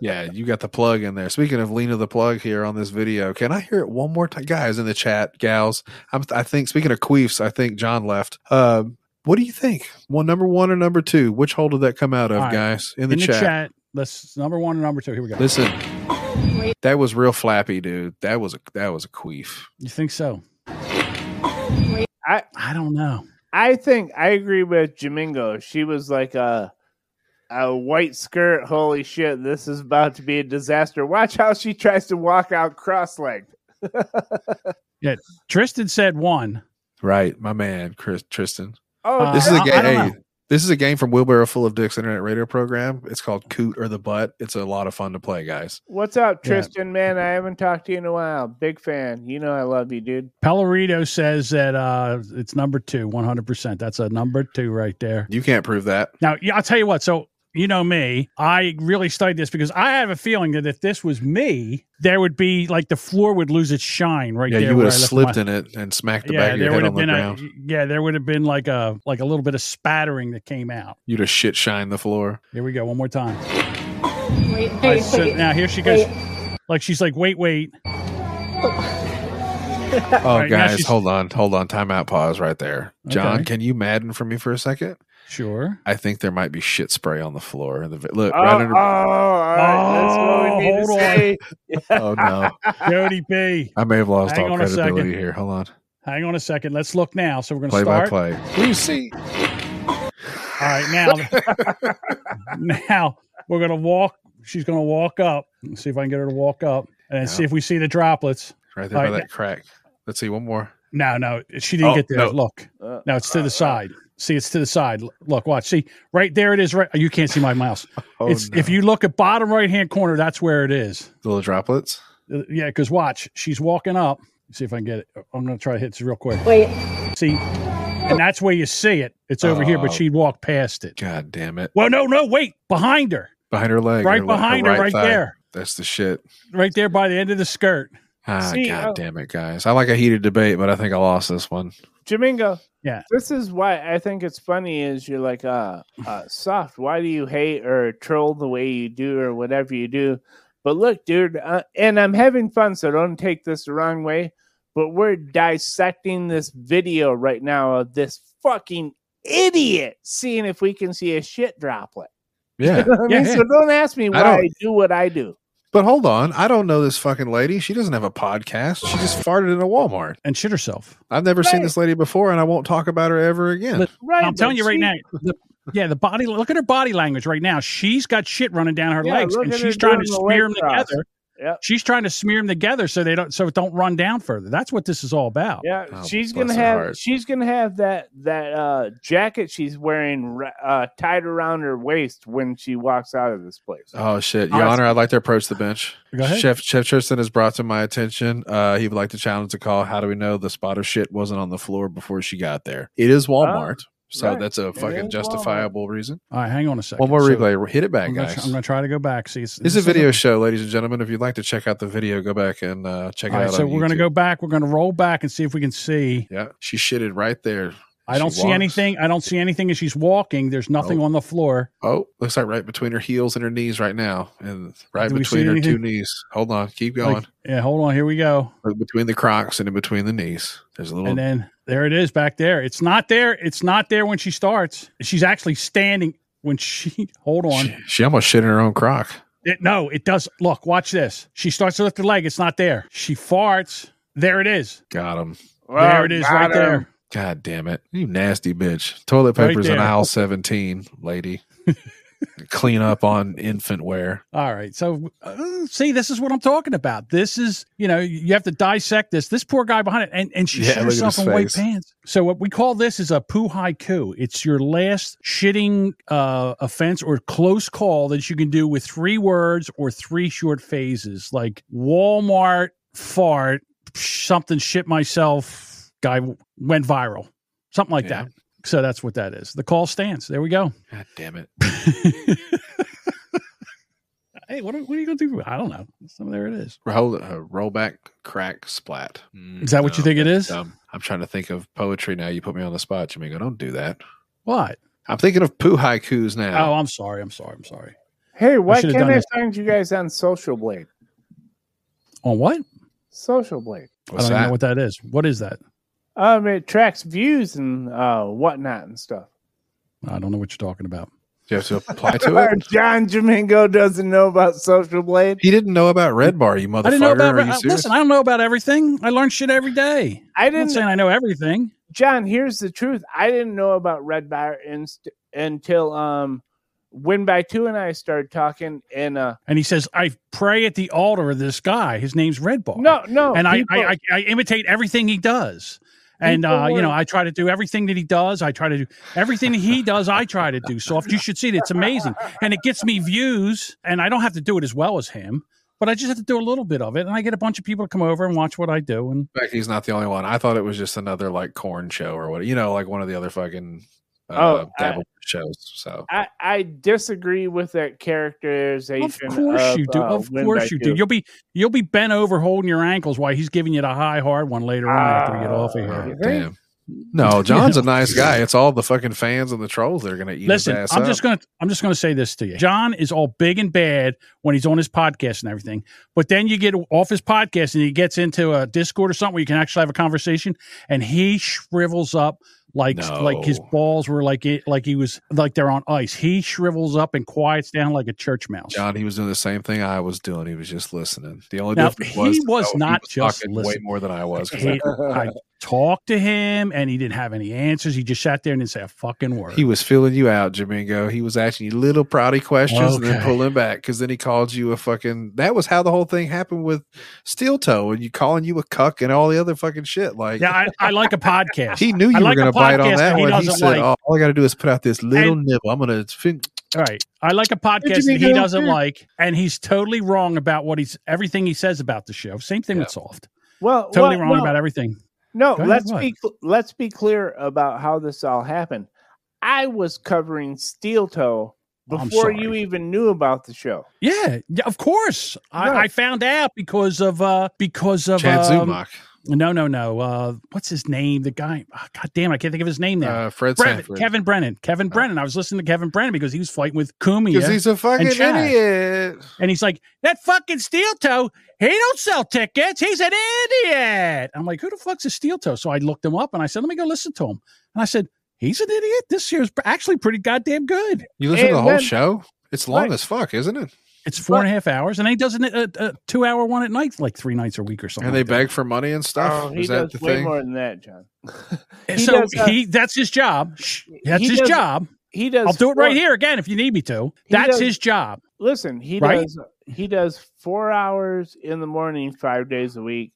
Yeah, you got the plug in there. Speaking of Lena the Plug here on this video, can I hear it one more time? Guys in the chat, gals, I'm, I think, speaking of queefs, I think John left. Uh, what do you think? Well, number one or number two? Which hole did that come out of, right, guys? In the in chat. The chat let's, number one or number two. Here we go. Listen, that was real flappy, dude. That was a, that was a queef. You think so? I, I don't know. I think I agree with Jamingo. She was like a a white skirt. Holy shit, this is about to be a disaster. Watch how she tries to walk out cross-legged. Yeah, Tristan said one. Right, my man, Chris Tristan. Oh, uh, this is a game. Hey, this is a game from Wheelbarrow Full of Dicks Internet Radio Program. It's called Coot or the Butt. It's a lot of fun to play, guys. What's up, Tristan? Yeah. Man, I haven't talked to you in a while. Big fan. You know I love you, dude. Pellerito says that uh, it's number two, one hundred percent. That's a number two right there. You can't prove that. Now, yeah, I'll tell you what. So, you know me. I really studied this because I have a feeling that if this was me, there would be like the floor would lose its shine right yeah, there. Yeah, you would have slipped my, in it and smacked the yeah, back of your head on the ground. A, yeah, there would have been like a like a little bit of spattering that came out. You'd have shit shined the floor. Here we go, one more time. Wait, wait, right, so wait. Now here she goes. Wait. Like she's like, wait, wait. Oh, right, guys, hold on, hold on. Time out, pause right there. John, okay. Can you Madden for me for a second? Sure. I think there might be shit spray on the floor. The look, oh, right under. Oh, all right. Oh, that's what we need to say. Oh no, Jody B. I may have lost Hang all credibility here. Hold on. Hang on a second. Let's look now. So we're going to start play by play. What do you see? All right, now, now we're going to walk. She's going to walk up. Let's see if I can get her to walk up and yeah. see if we see the droplets right there all by right. that crack. Let's see one more. No, no, she didn't oh, get there. No. Look, uh, now it's to uh, the side. See, it's to the side. Look, watch. See, right there it is. Right, you can't see my mouse. oh, it's no. If you look at bottom right hand corner, that's where it is. The little droplets. Uh, yeah, because watch, she's walking up. Let's see if I can get it. I'm gonna try to hit this real quick. Wait. See, and that's where you see it. It's over oh, here, but she walked past it. God damn it! Well, no, no, wait, behind her. Behind her leg. Right her behind her, her right, right there. That's the shit. Right there by the end of the skirt. Ah, see, God oh. damn it, guys. I like a heated debate, but I think I lost this one. Jamingo. Yeah. This is why I think it's funny is you're like, uh, uh, Soft, why do you hate or troll the way you do or whatever you do? But look, dude, uh, and I'm having fun, so don't take this the wrong way, but we're dissecting this video right now of this fucking idiot seeing if we can see a shit droplet. Yeah. You know what yeah, I mean? yeah. So don't ask me why I, I do what I do. But hold on, I don't know this fucking lady. She doesn't have a podcast. She just farted in a Walmart. And shit herself. I've never right. seen this lady before, and I won't talk about her ever again. Right, I'm telling you right she, now, the, Yeah, the body. Look at her body language right now. She's got shit running down her yeah, legs, and she's trying to smear them cross. together. Yep. She's trying to smear them together so they don't, so it don't run down further. That's what this is all about. Yeah, oh, she's gonna have heart. she's gonna have that that uh, jacket she's wearing uh, tied around her waist when she walks out of this place. Oh shit, Your Honor, I'd like to approach the bench. Go ahead. Chef Chef Tristan has brought to my attention. Uh, he would like to challenge the call. How do we know the spot of shit wasn't on the floor before she got there? It is Walmart. Oh. So right. that's a fucking justifiable wrong. reason. All right, hang on a second. One more so, replay. Hit it back, I'm guys. Gonna, I'm going to try to go back. See, it's, it's, it's a video show, ladies and gentlemen. If you'd like to check out the video, go back and uh, check All it right, out. So we're going to go back. We're going to roll back and see if we can see. Yeah, she shitted right there. I she don't walks. see anything. I don't see anything as she's walking. There's nothing oh. on the floor. Oh, looks like right between her heels and her knees right now, and right Do between her anything? two knees. Hold on, keep going. Like, yeah, hold on. Here we go. Right between the Crocs and in between the knees, there's a little. And then there it is back there. It's not there. It's not there when she starts. She's actually standing when she. Hold on. She, she almost shit in her own Croc. It, no, it does. Look, watch this. She starts to lift her leg. It's not there. She farts. There it is. Got him. Well, there it is, right him. there. God damn it. You nasty bitch. Toilet paper's right in aisle seventeen, lady. Clean up on infant wear. All right. So, uh, see, this is what I'm talking about. This is, you know, you have to dissect this. This poor guy behind it, and, and she yeah, shit herself in white pants. So what we call this is a poo haiku. It's your last shitting uh, offense or close call that you can do with three words or three short phrases, like Walmart fart, something shit myself. Guy went viral, something like yeah. that. So that's what that is. The call stands. There we go. God damn it. Hey, what are, what are you going to do? I don't know. So there it is. Roll, uh, roll back, crack, splat. Mm, is that no, what you think it is? Dumb. I'm trying to think of poetry now. You put me on the spot, Jamingo. Don't do that. What? I'm thinking of poo haikus now. Oh, I'm sorry. I'm sorry. I'm sorry. Hey, why can't I find you guys on Social Blade? On what? Social Blade. What's I don't that? know what that is. What is that? Um, it tracks views and uh, whatnot and stuff. I don't know what you're talking about. Do you have to apply to it? John Jamingo doesn't know about Social Blade. He didn't know about Red Bar, you motherfucker. I didn't know about, uh, listen, I don't know about everything. I learn shit every day. I didn't, I'm not saying I know everything. John, here's the truth. I didn't know about Red Bar inst- until um, Win by Two and I started talking, and uh, and he says, I pray at the altar of this guy. His name's Red Bar. No, no, and I, I, I, I imitate everything he does, and uh, you know, I try to do everything that he does. I try to do everything that he does. I try to do soft. You should see it. It's amazing, and it gets me views. And I don't have to do it as well as him, but I just have to do a little bit of it, and I get a bunch of people to come over and watch what I do. And in fact, he's not the only one. I thought it was just another like corn show or what, you know, like one of the other fucking. Uh, oh, Dabbleverse shows. So I, I disagree with that characterization. Of course of, you do. Uh, of course you do. do. You'll be you'll be bent over holding your ankles while he's giving you the high hard one later uh, on after we get off of here. Oh, damn. No, John's a nice guy. It's all the fucking fans and the trolls that are going to eat Listen, his ass I'm up. just going to I'm just going to say this to you. John is all big and bad when he's on his podcast and everything, but then you get off his podcast and he gets into a Discord or something where you can actually have a conversation, and he shrivels up like no. like his balls were like it, like he was like they're on ice. He shrivels up and quiets down like a church mouse. John, he was doing the same thing I was doing. He was just listening. The only now, difference was he was no, not he was just listening way more than I was. He, I, I talked to him and he didn't have any answers. He just sat there and didn't say a fucking word. He was filling you out, Jamingo. He was asking you little proudy questions okay. and then pulling back because then he called you a fucking. That was how the whole thing happened with Steel Toe and you calling you a cuck and all the other fucking shit. Like, yeah, I, I like a podcast. He knew you I were like going to. Podcast on that he one. He said, like, oh, all I got to do is put out this little and, nibble. I'm going to. All right. I like a podcast that he doesn't here? like, and he's totally wrong about what he's everything he says about the show. Same thing yeah. with Soft. Well, totally well, wrong well, about everything. No, ahead, let's what? be let's be clear about how this all happened. I was covering Steel Toe before you even knew about the show. Yeah, yeah of course. No. I, I found out because of uh, because of Chad um, Zumach. No, no, no. Uh, what's his name? The guy. Oh, God damn, I can't think of his name now. Uh, Fred Brennan, Kevin Brennan. Kevin Brennan. I was listening to Kevin Brennan because he was fighting with Kumi. Because he's a fucking and idiot. And he's like, that fucking Steel Toe, he don't sell tickets. He's an idiot. I'm like, who the fuck's a Steel Toe? So I looked him up and I said, let me go listen to him. And I said, he's an idiot. This year's actually pretty goddamn good. You listen and to the whole then, show? It's long right. as fuck, isn't it? It's four what? and a half hours, and he does a, a, a two-hour one at night, like three nights a week or something. And they like beg that. for money and stuff. Oh, he Is that does the way thing? more than that, John. he so does, uh, he that's his job. That's his does, job. he does. I'll do it four, right here again if you need me to. That's does, his job. Listen, he right? does he does four hours in the morning, five days a week.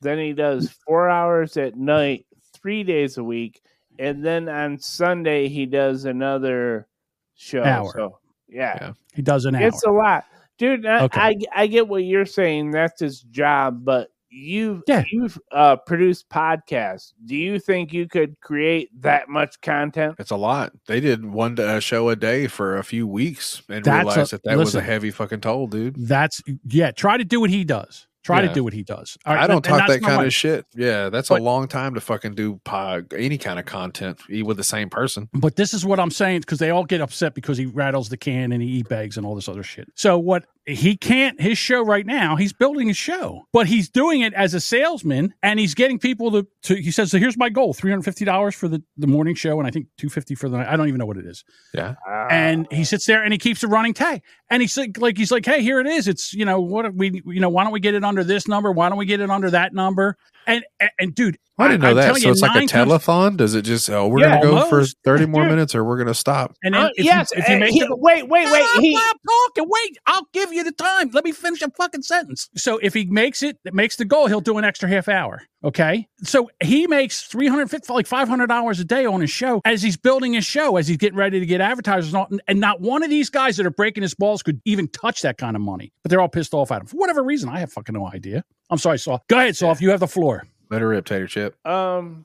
Then he does four hours at night, three days a week, and then on Sunday he does another show. Hour. So, yeah. yeah, he does an hour. It's a lot, dude. I, okay. I I get what you're saying. That's his job, but. You've, yeah. you've uh, produced podcasts. Do you think you could create that much content? It's a lot. They did one uh, show a day for a few weeks and that's realized a, that that listen, was a heavy fucking toll, dude. That's, yeah, try to do what he does. Try yeah. to do what he does. Right, I don't and, talk and that kind life. of shit. Yeah, that's but, a long time to fucking do pod, any kind of content with the same person. But this is what I'm saying, because they all get upset because he rattles the can and he eat bags and all this other shit. So what... He can't, his show right now, he's building a show, but he's doing it as a salesman and he's getting people to, to he says, so here's my goal, three hundred fifty dollars for the, the morning show. And I think two hundred fifty dollars for the night. I don't even know what it is. Yeah. And he sits there and he keeps a running tag. And he's like, like, he's like, hey, here it is. It's, you know, what we, you know, why don't we get it under this number? Why don't we get it under that number? And, and, and dude, I didn't know I'm that. So it's like a telethon. Does it just, oh, we're yeah, going to go for thirty more minutes or we're going to stop? And then uh, if yes. You, if you make he, the, wait, wait, wait. I'm he, not talking. Wait, I'll give you the time. Let me finish a fucking sentence. So if he makes it, it makes the goal, he'll do an extra half hour. Okay. So he makes three hundred fifty, like five hundred dollars a day on his show as he's building his show, as he's getting ready to get advertisers on. And not one of these guys that are breaking his balls could even touch that kind of money, but they're all pissed off at him for whatever reason. I have fucking no idea. I'm sorry, Saul. Go ahead, Saul. You have the floor. Let her rip, Tater Chip. Um,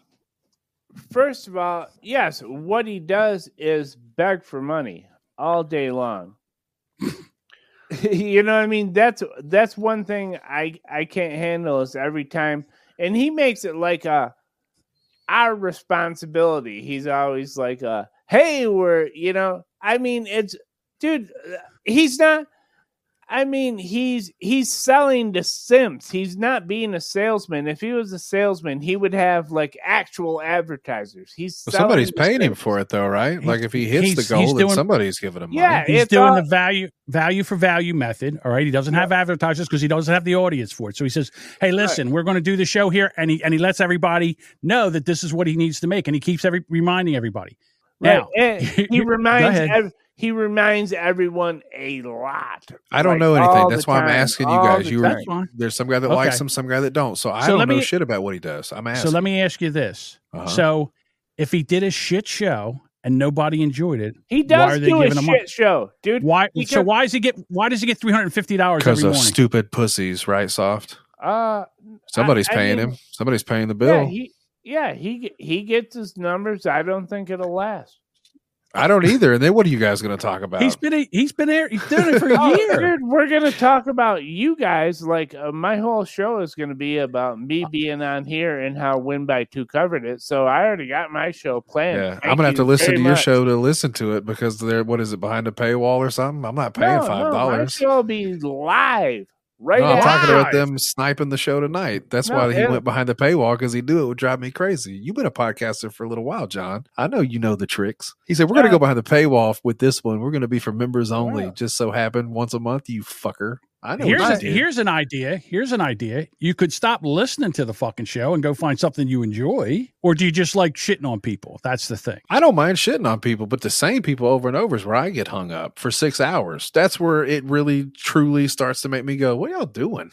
first of all, yes, what he does is beg for money all day long. You know what I mean? That's that's one thing I, I can't handle is every time. And he makes it like a our responsibility. He's always like, a, hey, we're, you know, I mean, it's, dude, he's not. I mean, he's he's selling to simps. He's not being a salesman. If he was a salesman, he would have like actual advertisers. He's well, somebody's paying him for it, though, right? Like if he hits the goal, then doing, somebody's giving him money. Yeah, he's doing all, the value value for value method. All right, he doesn't yeah. have advertisers because he doesn't have the audience for it. So he says, "Hey, listen, right. we're going to do the show here," and he and he lets everybody know that this is what he needs to make, and he keeps every reminding everybody. Right. Now and he reminds. every, He reminds everyone a lot. I don't like, know anything. That's why time, I'm asking you guys. You were, there's some guy that okay. likes him, some guy that don't. So I so don't know me, shit about what he does. I'm asking. So let me ask you this. Uh-huh. So if he did a shit show and nobody enjoyed it, he does why are they do giving a shit up? show, dude. Why? Because, so why does he get? Why does he get three hundred fifty dollars every morning? Because of stupid pussies, right? Soft. Uh, somebody's I, paying I mean, him. Somebody's paying the bill. Yeah, he, yeah, he he gets his numbers. I don't think it'll last. I don't either. And then what are you guys going to talk about? He's been a, he's been there. He's done it for a year. Dude, we're going to talk about you guys. Like uh, my whole show is going to be about me being on here and how Win by Two covered it. So I already got my show planned. Yeah, I'm going to have to listen to your much. show to listen to it because they're what is it behind a paywall or something? I'm not paying no, five dollars. No, my show will be live. Right no, I'm talking about them sniping the show tonight. That's no, why he yeah. went behind the paywall because he knew it would drive me crazy. You've been a podcaster for a little while, John. I know you know the tricks. He said, we're yeah. going to go behind the paywall with this one. We're going to be for members only. Wow. Just so happen once a month, you fucker. I know here's, a, here's an idea. Here's an idea. You could stop listening to the fucking show and go find something you enjoy. Or do you just like shitting on people? That's the thing. I don't mind shitting on people, but the same people over and over is where I get hung up for six hours. That's where it really truly starts to make me go, what are y'all doing?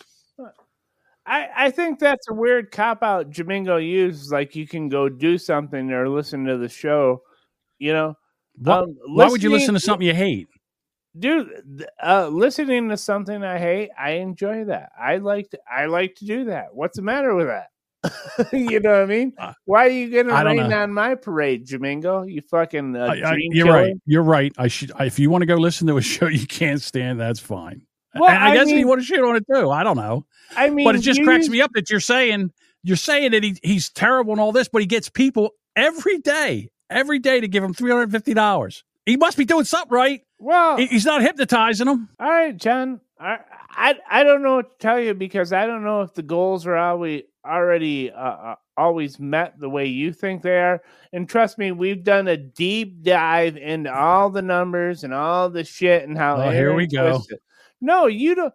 I, I think that's a weird cop out Jamingo used. Like you can go do something or listen to the show. You know, why, um, why would you listen to something you hate? Dude, uh, listening to something I hate, I enjoy that. I like to, I like to do that. What's the matter with that? You know what I mean? Why are you going to rain on my parade, Jamingo? You fucking uh, I, I, You're killer. right. You're right. I should. I, if you want to go listen to a show you can't stand, that's fine. Well, and I, I guess mean, you want to shit on it too. I don't know. I mean, but it just cracks me up that you're saying you're saying that he he's terrible and all this, but he gets people every day, every day to give him three hundred fifty dollars. He must be doing something right. Well, he's not hypnotizing them. All right, John. I, I I don't know what to tell you because I don't know if the goals are always already uh, always met the way you think they are. And trust me, we've done a deep dive into all the numbers and all the shit and how. Oh, here we go. It. No, you don't,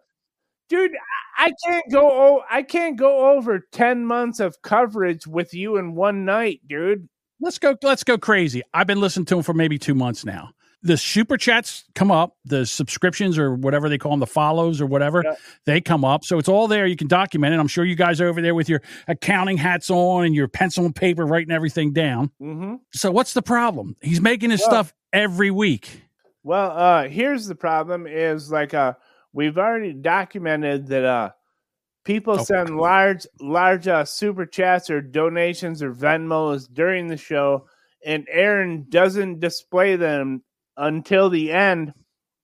dude. I can't go. Oh, I can't go over ten months of coverage with you in one night, dude. let's go, let's go crazy. I've been listening to them for maybe two months now. The super chats come up, the subscriptions or whatever they call them, the follows or whatever, yeah. they come up. So it's all there. You can document it. I'm sure you guys are over there with your accounting hats on and your pencil and paper writing everything down. Mm-hmm. So what's the problem? He's making his well, stuff every week. Well, uh, here's the problem is like uh, we've already documented that uh, people oh, send God. large, large uh, super chats or donations or Venmos during the show, and Aaron doesn't display them until the end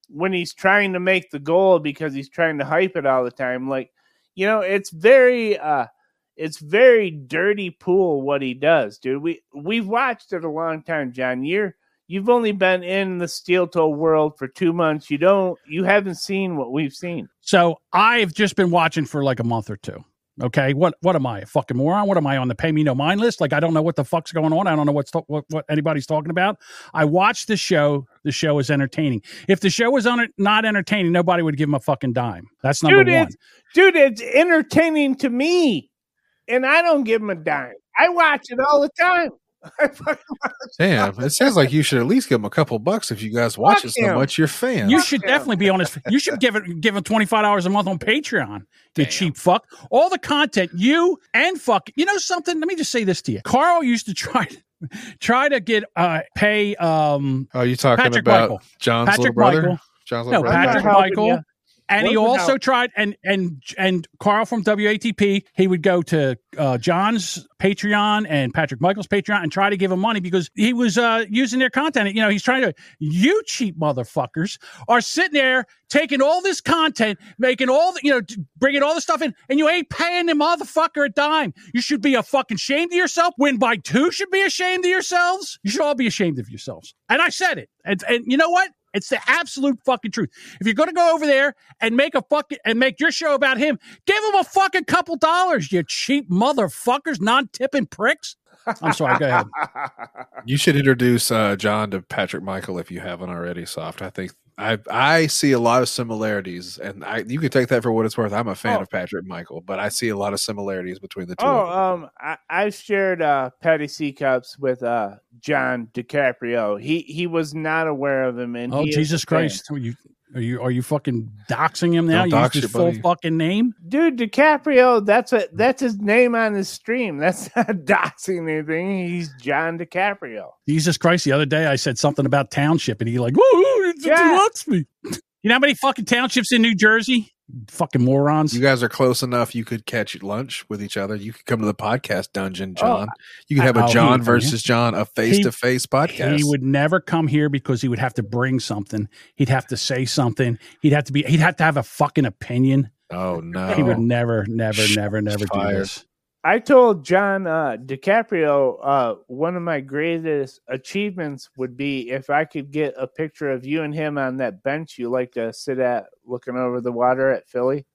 when he's trying to make the goal because he's trying to hype it all the time. Like, you know, it's very, uh, it's very dirty pool what he does, dude. We, we've watched it a long time, John. You're, you've only been in the steel toe world for two months. You don't, you haven't seen what we've seen. So I've just been watching for like a month or two. Okay. What, what am I, a fucking moron? What am I on the pay me no mind list? Like, I don't know what the fuck's going on. I don't know what's to- what, what anybody's talking about. I watched the show. The show is entertaining. If the show was un- not entertaining, nobody would give him a fucking dime. That's number dude, one. It's, dude, it's entertaining to me, and I don't give him a dime. I watch it all the time. Damn, it sounds like you should at least give him a couple bucks if you guys watch Fuck it so him. much. You're fans. You Fuck should him. definitely be on his. You should give it give him twenty-five dollars a month on Patreon. You Damn. cheap fuck. All the content you and fuck. You know something? Let me just say this to you. Carl used to try to try to get uh, pay. Um, Are you talking Patrick about Michael. John's Patrick little brother? Michael. John's little no, brother. Patrick Michael. You. And what he also out? tried, and and and Carl from W A T P, he would go to uh, John's Patreon and Patrick Michael's Patreon and try to give him money because he was uh, using their content. You know, he's trying to, you cheap motherfuckers are sitting there taking all this content, making all the, you know, bringing all the stuff in, and you ain't paying the motherfucker a dime. You should be a fucking ashamed of yourself. Win by Two should be ashamed of yourselves. You should all be ashamed of yourselves. And I said it. And, and you know what? It's the absolute fucking truth. If you're going to go over there and make a fucking and make your show about him, give him a fucking couple dollars, you cheap motherfuckers, non-tipping pricks. I'm sorry. Go ahead. You should introduce uh, John to Patrick Michael if you haven't already, Soft. I think I I see a lot of similarities, and I you can take that for what it's worth. I'm a fan oh. of Patrick Michael, but I see a lot of similarities between the two. Oh, of them. um, I, I've shared uh, Patty C cups with uh, John DiCaprio. He he was not aware of him, and oh Jesus Christ, are you are you are you fucking doxing him now? Don't you used his full buddy. fucking name, dude. DiCaprio. That's a that's his name on his stream. That's not doxing anything. He's John DiCaprio. Jesus Christ! The other day I said something about township, and he like woo. Yeah. Me. You know how many fucking townships in New Jersey? Fucking morons. You guys are close enough. You could catch lunch with each other. You could come to the podcast dungeon, John. Oh, you could have I, a John versus John, a face-to-face he, podcast. He would never come here because he would have to bring something. He'd have to say something. He'd have to be. He'd have to have a fucking opinion. Oh, no. He would never, never, Shh, never, never fire. do this. I told John uh, DiCaprio uh, one of my greatest achievements would be if I could get a picture of you and him on that bench you like to sit at looking over the water at Philly.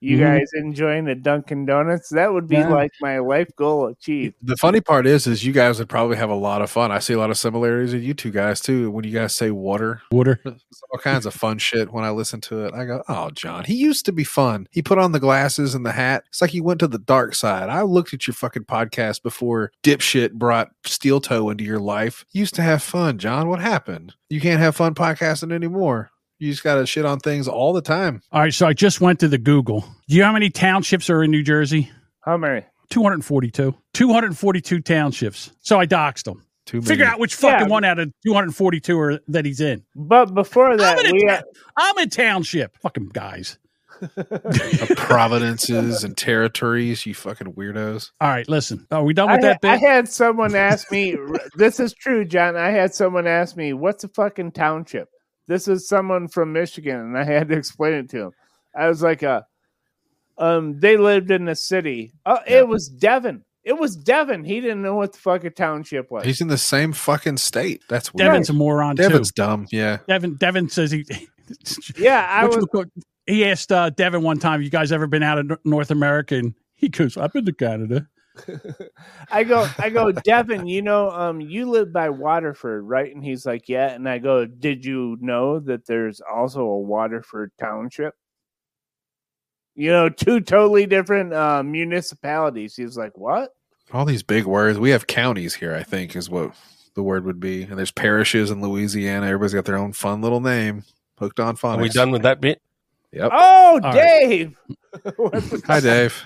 You mm-hmm. guys enjoying the Dunkin' Donuts? That would be yeah. like my life goal achieved. The funny part is, is you guys would probably have a lot of fun. I see a lot of similarities in you two guys too. When you guys say water, water, all kinds of fun shit. When I listen to it, I go, "Oh, John, he used to be fun. He put on the glasses and the hat. It's like he went to the dark side." I looked at your fucking podcast before dipshit brought Steel Toe into your life. You used to have fun, John. What happened? You can't have fun podcasting anymore. You just got to shit on things all the time. All right. So I just went to the Google. Do you know how many townships are in New Jersey? How many? two hundred forty-two two hundred forty-two townships. So I doxed them. Too many. Figure out which fucking yeah. one out of two hundred forty-two are, that he's in. But before that, I'm in, we ta- had- I'm in township. Fucking guys. Providences and territories, you fucking weirdos. All right, listen. Are we done with I that had, bit? I had someone ask me, this is true, John. I had someone ask me, what's a fucking township? This is someone from Michigan, and I had to explain it to him. I was like, uh, um, they lived in the city. Oh, yeah. It was Devin. It was Devin. He didn't know what the fuck a township was. He's in the same fucking state. That's weird. Devin's a moron, Devin's too. Devin's dumb, yeah. Devin Devin says he... yeah, I was... He asked uh, Devin one time, you guys ever been out of North America? And he goes, I've been to Canada. I go, I go, Devin, you know, um, you live by Waterford, right? And he's like, yeah. And I go, did you know that there's also a Waterford township? You know, two totally different uh, municipalities. He's like, what? all these big words. We have counties here, I think, is what the word would be. And there's parishes in Louisiana. Everybody's got their own fun little name. Hooked on phonics. Are we done with that bit? Yep. Oh, all Dave. Right. Hi, Dave.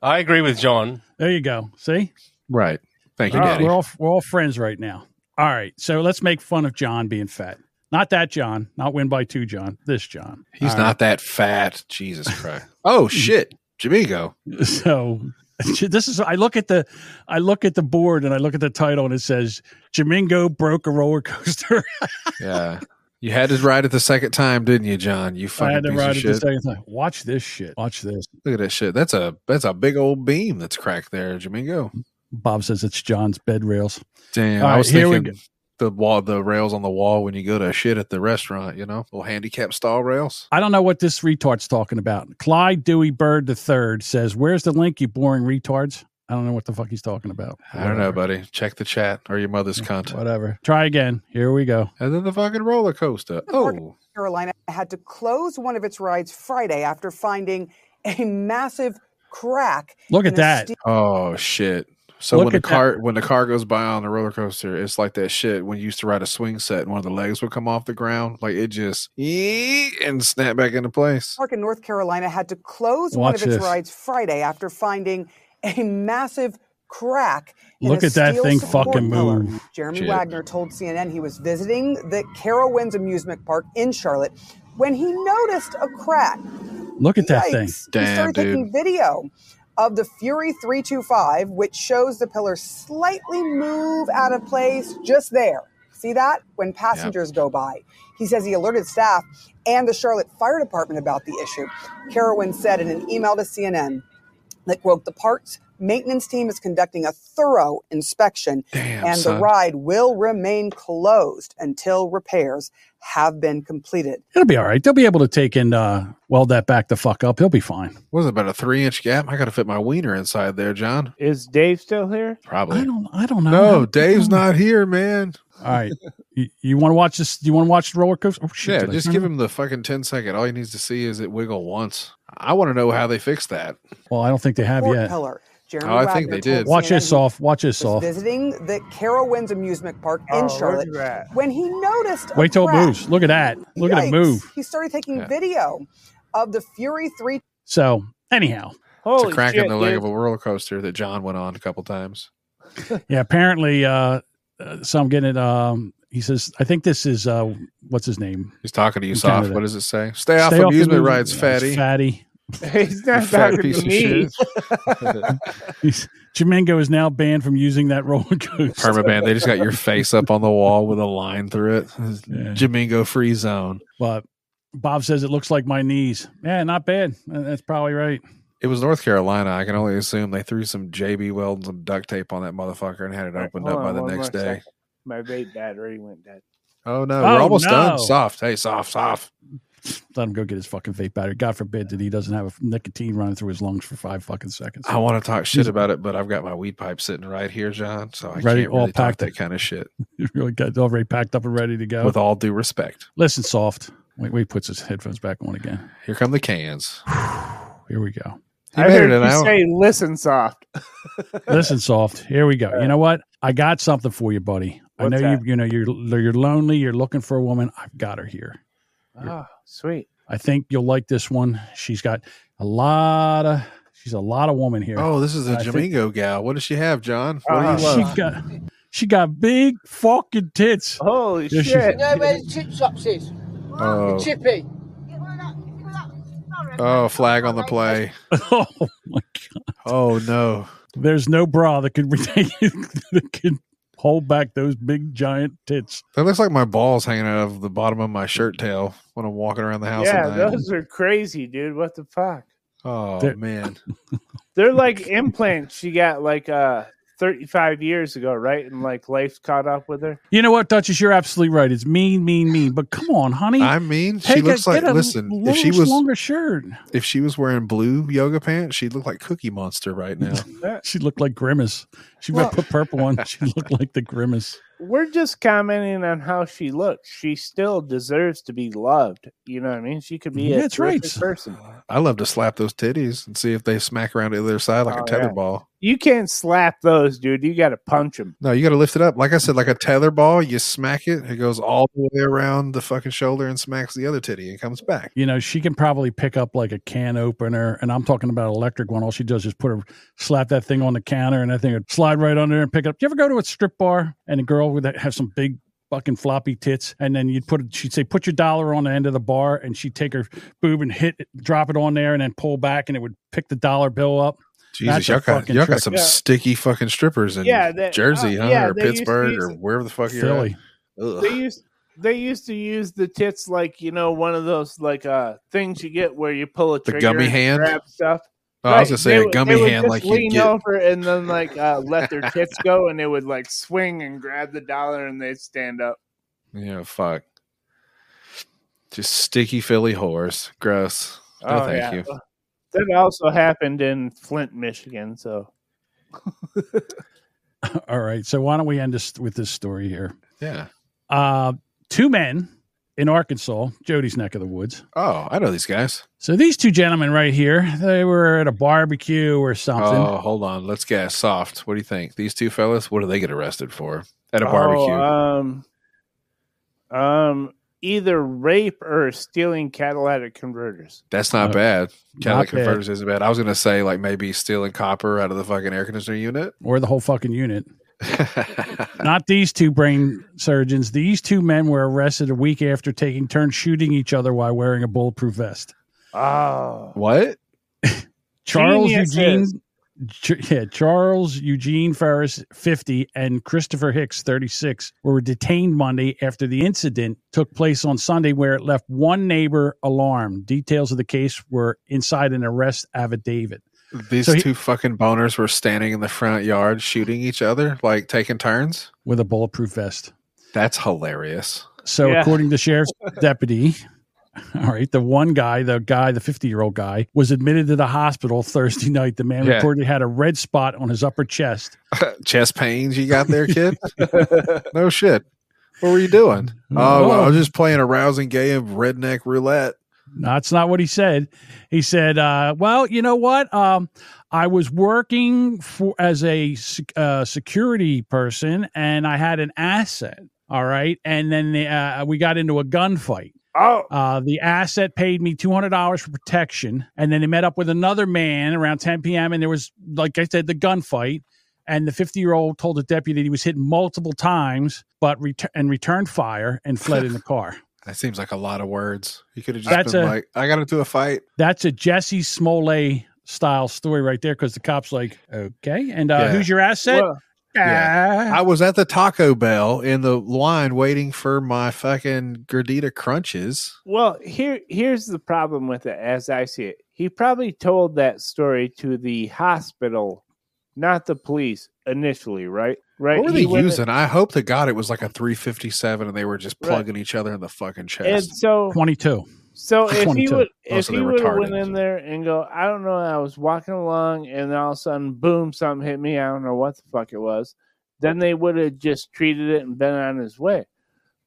I agree with John. There you go. See? Right. Thank you, all Daddy. Right. We're all, we're all friends right now. All right. So let's make fun of John being fat. Not that John. Not Win by Two John. This John. He's all not right. that fat. Jesus Christ. Oh, shit. Jamingo. So this is, I look at the, I look at the board and I look at the title and it says, Jamingo broke a roller coaster. Yeah. You had to ride it the second time, didn't you, John? You fucking I had to piece ride of it shit. The second time. Watch this shit. Watch this. Look at that shit. That's a, that's a big old beam that's cracked there, Jamingo. Bob says it's John's bed rails. Damn. All I right, was thinking the wall, the rails on the wall when you go to shit at the restaurant, you know, little handicap stall rails. I don't know what this retard's talking about. Clyde Dewey Bird the Third says, "Where's the link, you boring retards?" I don't know what the fuck he's talking about. Whatever. I don't know, buddy. Check the chat or your mother's cunt. Whatever. Try again. Here we go. And then the fucking roller coaster. Oh. North Carolina had to close one of its rides Friday after finding a massive crack. Look at that. Steel- oh shit. So Look when the car that. when the car goes by on the roller coaster, it's like that shit when you used to ride a swing set and one of the legs would come off the ground, like it just and snap back into place. Park in North Carolina had to close Watch one of its this. rides Friday after finding a massive crack. In Look a at that thing fucking pillar. move. Jeremy shit. Wagner told C N N he was visiting the Carowinds amusement park in Charlotte when he noticed a crack. Look at Yikes. that thing. Damn, he started dude. taking video of the Fury three twenty-five, which shows the pillar slightly move out of place just there. See that? When passengers yep. go by. He says he alerted staff and the Charlotte Fire Department about the issue. Carowinds said in an email to C N N that, quote, the park's maintenance team is conducting a thorough inspection Damn, and son. the ride will remain closed until repairs have been completed. It'll be all right. They'll be able to take and uh, weld that back the fuck up. He'll be fine. What was it, about a three inch gap? I got to fit my wiener inside there, John. Is Dave still here? Probably. I don't. I don't know. No, Dave's not here, man. All right. You, you want to watch this? You want to watch the roller coaster? Oh, shit, yeah, just give him the fucking ten second. All he needs to see is it wiggle once. I want to know how they fix that. Well, I don't think they have Fort yet. Pillar. Jeremy oh, I Wagner think they did. Watch this off. Watch this off. Visiting the Carowinds amusement park in oh, Charlotte when he noticed. Wait till it moves. Look at that. Look Yikes. at it move. He started taking yeah. video of the Fury three. So anyhow, Holy it's a crack shit, in the leg dude. of a roller coaster that John went on a couple times. Yeah, apparently. Uh, so I'm getting it. Um, he says, I think this is uh, what's his name? He's talking to you, Soft. What does it say? Stay, Stay off amusement off rides, fatty. Fatty. He's not talking to me. Jamingo is now banned from using that roller coaster. Permaban. They just got your face up on the wall with a line through it. Yeah. Jamingo free zone. But Bob says it looks like my knees. Yeah, not bad. That's probably right. It was North Carolina. I can only assume they threw some J B weld and some duct tape on that motherfucker and had it opened Hold up on, by the next day. Second. My vape battery went dead. Oh no, oh, we're almost no. done. Soft. Hey, soft, soft. Let him go get his fucking vape battery. God forbid that he doesn't have a nicotine running through his lungs for five fucking seconds. I want to talk shit about it, but I've got my weed pipe sitting right here, John, so I ready, can't really talk that kind of shit. You really got it already packed up and ready to go. With all due respect. Listen, Soft. Wait, wait, puts his headphones back on again. Here come the cans. Here we go. He I heard it you hour. say, listen, Soft. Listen, Soft. Here we go. You know what? I got something for you, buddy. What's I know you, you know, you're, you're lonely. You're looking for a woman. I've got her here. Oh, sweet. I think you'll like this one. She's got a lot of, she's a lot of woman here. Oh, this is a Jamingo gal. What does she have, John? What uh, do you she love? got, she got big fucking tits. Holy there shit. You know where the chip shops is? Oh. The chippy. Oh, flag on the play. Oh, my God. Oh, no. There's no bra that could retain that could hold back those big giant tits. That looks like my balls hanging out of the bottom of my shirt tail when I'm walking around the house. Yeah, those are crazy, dude. What the fuck? Oh they're, man, they're like implants she got like uh thirty-five years ago, right? And like life caught up with her. You know what, Duchess? You're absolutely right. It's mean, mean, mean. But come on, honey. I mean, she looks a, like. Listen, l- if she was longer shirt, if she was wearing blue yoga pants, she'd look like Cookie Monster right now. She looked like Grimace. She well, put purple on. She looked like the Grimace. We're just commenting on how she looks. She still deserves to be loved. You know what I mean? She could be yeah, a terrific right. person. I love to slap those titties and see if they smack around to the other side like oh, a tetherball. Yeah. You can't slap those, dude. You got to punch them. No, you got to lift it up. Like I said, like a tetherball, you smack it. It goes all the way around the fucking shoulder and smacks the other titty and comes back. You know, she can probably pick up like a can opener, and I'm talking about an electric one. All she does is put her, slap that thing on the counter, and that thing would slide right under and pick it up. Do you ever go to a strip bar and a girl would have some big fucking floppy tits, and then you'd put, she'd say, put your dollar on the end of the bar, and she'd take her boob and hit it, drop it on there, and then pull back, and it would pick the dollar bill up. Jesus, y'all got, y'all got some yeah. sticky fucking strippers in yeah, they, Jersey, uh, huh? Yeah, or Pittsburghor wherever the fuck you're Philly. At. They used, they used to use the tits like, you know, one of those like uh things you get where you pull a trigger, the gummy hand, grab stuff. Oh, right. I was gonna say they a gummy would, hand, like you get over and then like uh, let their tits go, and they would like swing and grab the dollar, and they'd stand up. Yeah, fuck. Just sticky Philly whores, gross. No, oh, thank yeah. you. That also happened in Flint, Michigan. So, all right. So why don't we end this with this story here? Yeah. Uh, two men in Arkansas, Jody's neck of the woods. Oh, I know these guys. So these two gentlemen right here, they were at a barbecue or something. Oh, hold on. Let's guess. Soft. What do you think? These two fellas, what do they get arrested for at a oh, barbecue? Um, um, either rape or stealing catalytic converters. That's not no, bad. Catalytic not converters bad. Isn't bad. I was going to say like maybe stealing copper out of the fucking air conditioner unit. Or the whole fucking unit. Not these two brain surgeons. These two men were arrested a week after taking turns shooting each other while wearing a bulletproof vest. Oh, what? Charles Genius Eugene, Ch- yeah, Charles Eugene Ferris, fifty, and Christopher Hicks, thirty-six, were detained Monday after the incident took place on Sunday, where it left one neighbor alarmed. Details of the case were inside an arrest affidavit. These so two he, fucking boners were standing in the front yard shooting each other, like taking turns? With a bulletproof vest. That's hilarious. So yeah. According to sheriff's deputy, all right, the one guy, the guy, the fifty-year-old guy, was admitted to the hospital Thursday night. The man yeah. reported had a red spot on his upper chest. Chest pains you got there, kid? No shit. What were you doing? No. Oh, well, I was just playing a rousing game of redneck roulette. No, that's not what he said. He said, uh, well, you know what? Um, I was working for as a uh, security person, and I had an asset. All right. And then the, uh, we got into a gunfight. Oh, uh, the asset paid me two hundred dollars for protection. And then he met up with another man around ten p.m. And there was, like I said, the gunfight. And the fifty-year-old told the deputy he was hit multiple times, but ret- and returned fire and fled in the car. That seems like a lot of words. You could have just that's been a, like, I got into a fight. That's a Jesse Smollett style story right there, because the cop's like, okay, and uh, yeah. who's your asset? Well, yeah. I was at the Taco Bell in the line waiting for my fucking Gordita Crunches. Well, here, here's the problem with it as I see it. He probably told that story to the hospital, not the police initially, right? Right. What were they using? It, I hope to God it was like a three fifty-seven, and they were just plugging right. each other in the fucking chest. And so twenty-two. So if twenty-two. He would, oh, if so he would have went in there and go, I don't know, I was walking along, and all of a sudden, boom, something hit me. I don't know what the fuck it was. Then they would have just treated it and been on his way.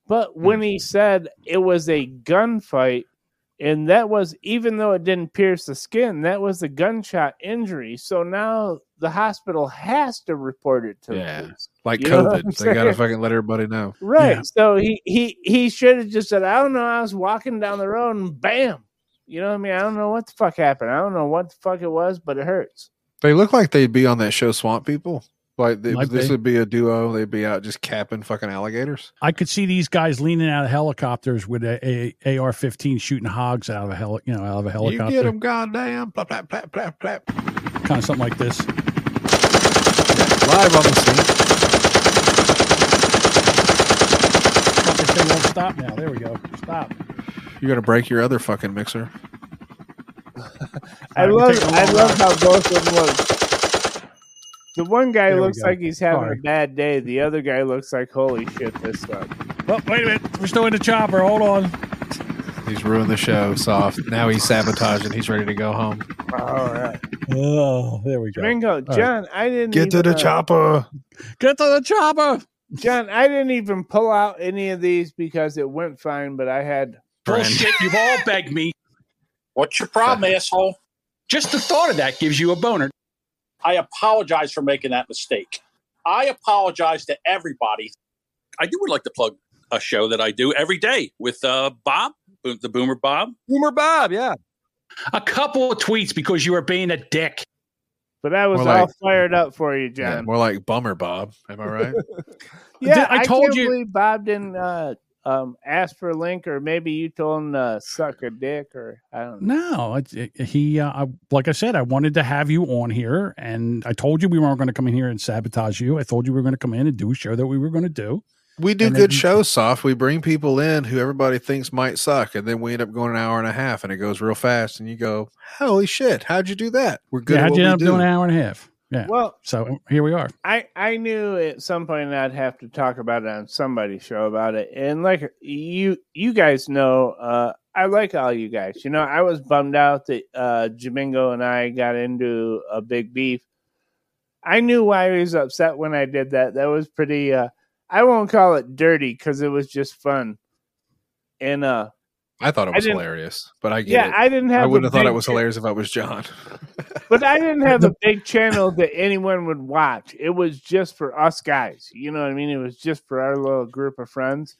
But when he said it was a gunfight, and that was, even though it didn't pierce the skin, that was a gunshot injury. So now the hospital has to report it to yeah. the police. Like you COVID. They got to fucking let everybody know. Right. Yeah. So he, he, he should have just said, I don't know. I was walking down the road and bam. You know what I mean? I don't know what the fuck happened. I don't know what the fuck it was, but it hurts. They look like they'd be on that show Swamp People. Like they, this be. would be a duo. They'd be out just capping fucking alligators. I could see these guys leaning out of helicopters with a, a A R fifteen shooting hogs out of a heli, you know, out of a helicopter. You get them, goddamn! Plap, plap, plap, plap, plap. Kind of something like this. Yeah, live on the scene. Fucking thing won't stop now. There we go. Stop. You're gonna break your other fucking mixer. I right, love. I ride. love how both of them look. The one guy there looks like he's having Sorry. a bad day. The other guy looks like, holy shit, this sucks. Oh, wait a minute. We're still in the chopper. Hold on. He's ruined the show, Soft. Now he's sabotaging. He's ready to go home. All right. Oh, there we go. Ringo, John, right. I didn't Get even, to the uh, chopper. Get to the chopper. John, I didn't even pull out any of these because it went fine, but I had... Bullshit, you've all begged me. What's your problem, asshole? Just the thought of that gives you a boner. I apologize for making that mistake. I apologize to everybody. I do would like to plug a show that I do every day with uh, Bob, the Boomer Bob. Boomer Bob, yeah. A couple of tweets because you were being a dick. But that was like, all fired up for you, John. Yeah, more like Bummer Bob. Am I right? Yeah, I, I told you. Believe Bob didn't uh, um, ask for a link, or maybe you told him to suck a dick, or I don't know. No, it, it, he, uh, I, like I said, I wanted to have you on here, and I told you we weren't going to come in here and sabotage you. I told you we were going to come in and do a show that we were going to do. We do and good then, shows, Soft. We bring people in who everybody thinks might suck, and then we end up going an hour and a half, and it goes real fast, and you go, holy shit, how'd you do that? We're good yeah, at what we do. How'd you end up doing an hour and a half? Yeah. Well, so here we are. I, I knew at some point I'd have to talk about it on somebody's show about it, and like you you guys know, uh, I like all you guys. You know, I was bummed out that uh, Jamingo and I got into a big beef. I knew why he was upset when I did that. That was pretty... Uh, I won't call it dirty because it was just fun, and uh, I thought it was hilarious. But I get yeah, it. I didn't have. I wouldn't have thought it was hilarious if I was John. But I didn't have a big channel that anyone would watch. It was just for us guys. You know what I mean? It was just for our little group of friends.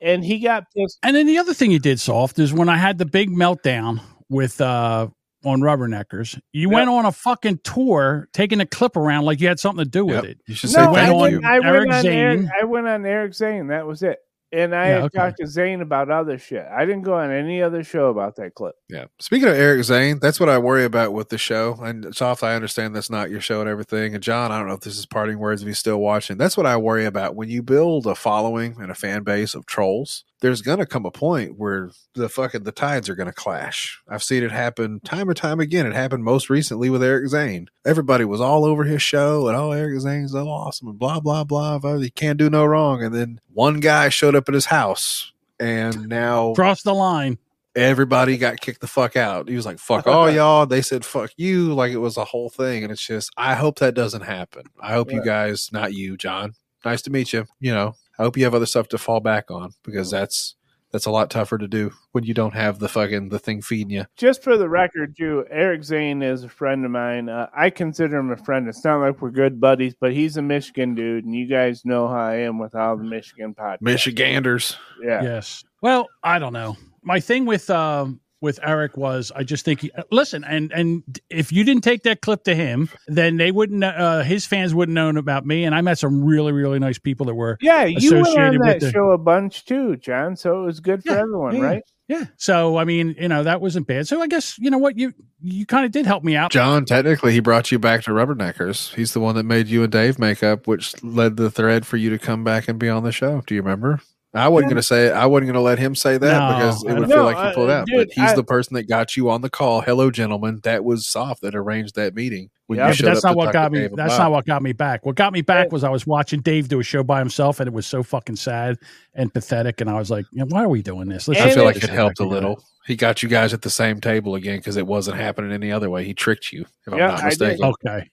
And he got pissed. And then the other thing you did, Soft, is when I had the big meltdown with uh on Rubberneckers, you yep. went on a fucking tour taking a clip around like you had something to do with yep. it. You should say no, thank I you. Went, I, Eric went on Zane. Eric, I went on Eric Zane. That was it. And I yeah, had okay. talked to Zane about other shit. I didn't go on any other show about that clip. Yeah. Speaking of Eric Zane, that's what I worry about with the show. And Soft, I understand that's not your show and everything. And John, I don't know if this is parting words if he's still watching. That's what I worry about. When you build a following and a fan base of trolls, there's going to come a point where the fucking the tides are going to clash. I've seen it happen time and time again. It happened most recently with Eric Zane. Everybody was all over his show and, oh, Eric Zane's so awesome and blah, blah, blah. He can't do no wrong. And then one guy showed up at his house and now... crossed the line. Everybody got kicked the fuck out. He was like, fuck all y'all. They said, fuck you. Like it was a whole thing. And it's just, I hope that doesn't happen. I hope yeah. you guys, not you, John. Nice to meet you. You know. I hope you have other stuff to fall back on because that's that's a lot tougher to do when you don't have the fucking the thing feeding you. Just for the record, too, Eric Zane is a friend of mine. Uh, I consider him a friend. It's not like we're good buddies, but he's a Michigan dude, and you guys know how I am with all the Michigan podcasts. Michiganders. Yeah. Yes. Well, I don't know. My thing with um, with Eric was I just think he, listen, and and if you didn't take that clip to him, then they wouldn't. Uh, his fans wouldn't know about me, and I met some really really nice people that were yeah. You went on that the, show a bunch too, John. So it was good for yeah, everyone, yeah, right? Yeah. So I mean, you know, that wasn't bad. So I guess you know what you you kind of did help me out, John. Technically, he brought you back to Rubberneckers. He's the one that made you and Dave make up, which led the thread for you to come back and be on the show. Do you remember? I wasn't yeah. gonna say I wasn't gonna let him say that no, because it would no, feel like he pulled out. Dude, but he's I, the person that got you on the call. Hello, gentlemen. That was Soft that arranged that meeting. When yeah, you but that's not what got me. That's not what got me back. What got me back was I was watching Dave do a show by himself, and it was so fucking sad and pathetic. And I was like, why are we doing this? Let's I feel like it helped a little. He got you guys at the same table again because it wasn't happening any other way. He tricked you, if yeah, I'm not mistaken. Okay.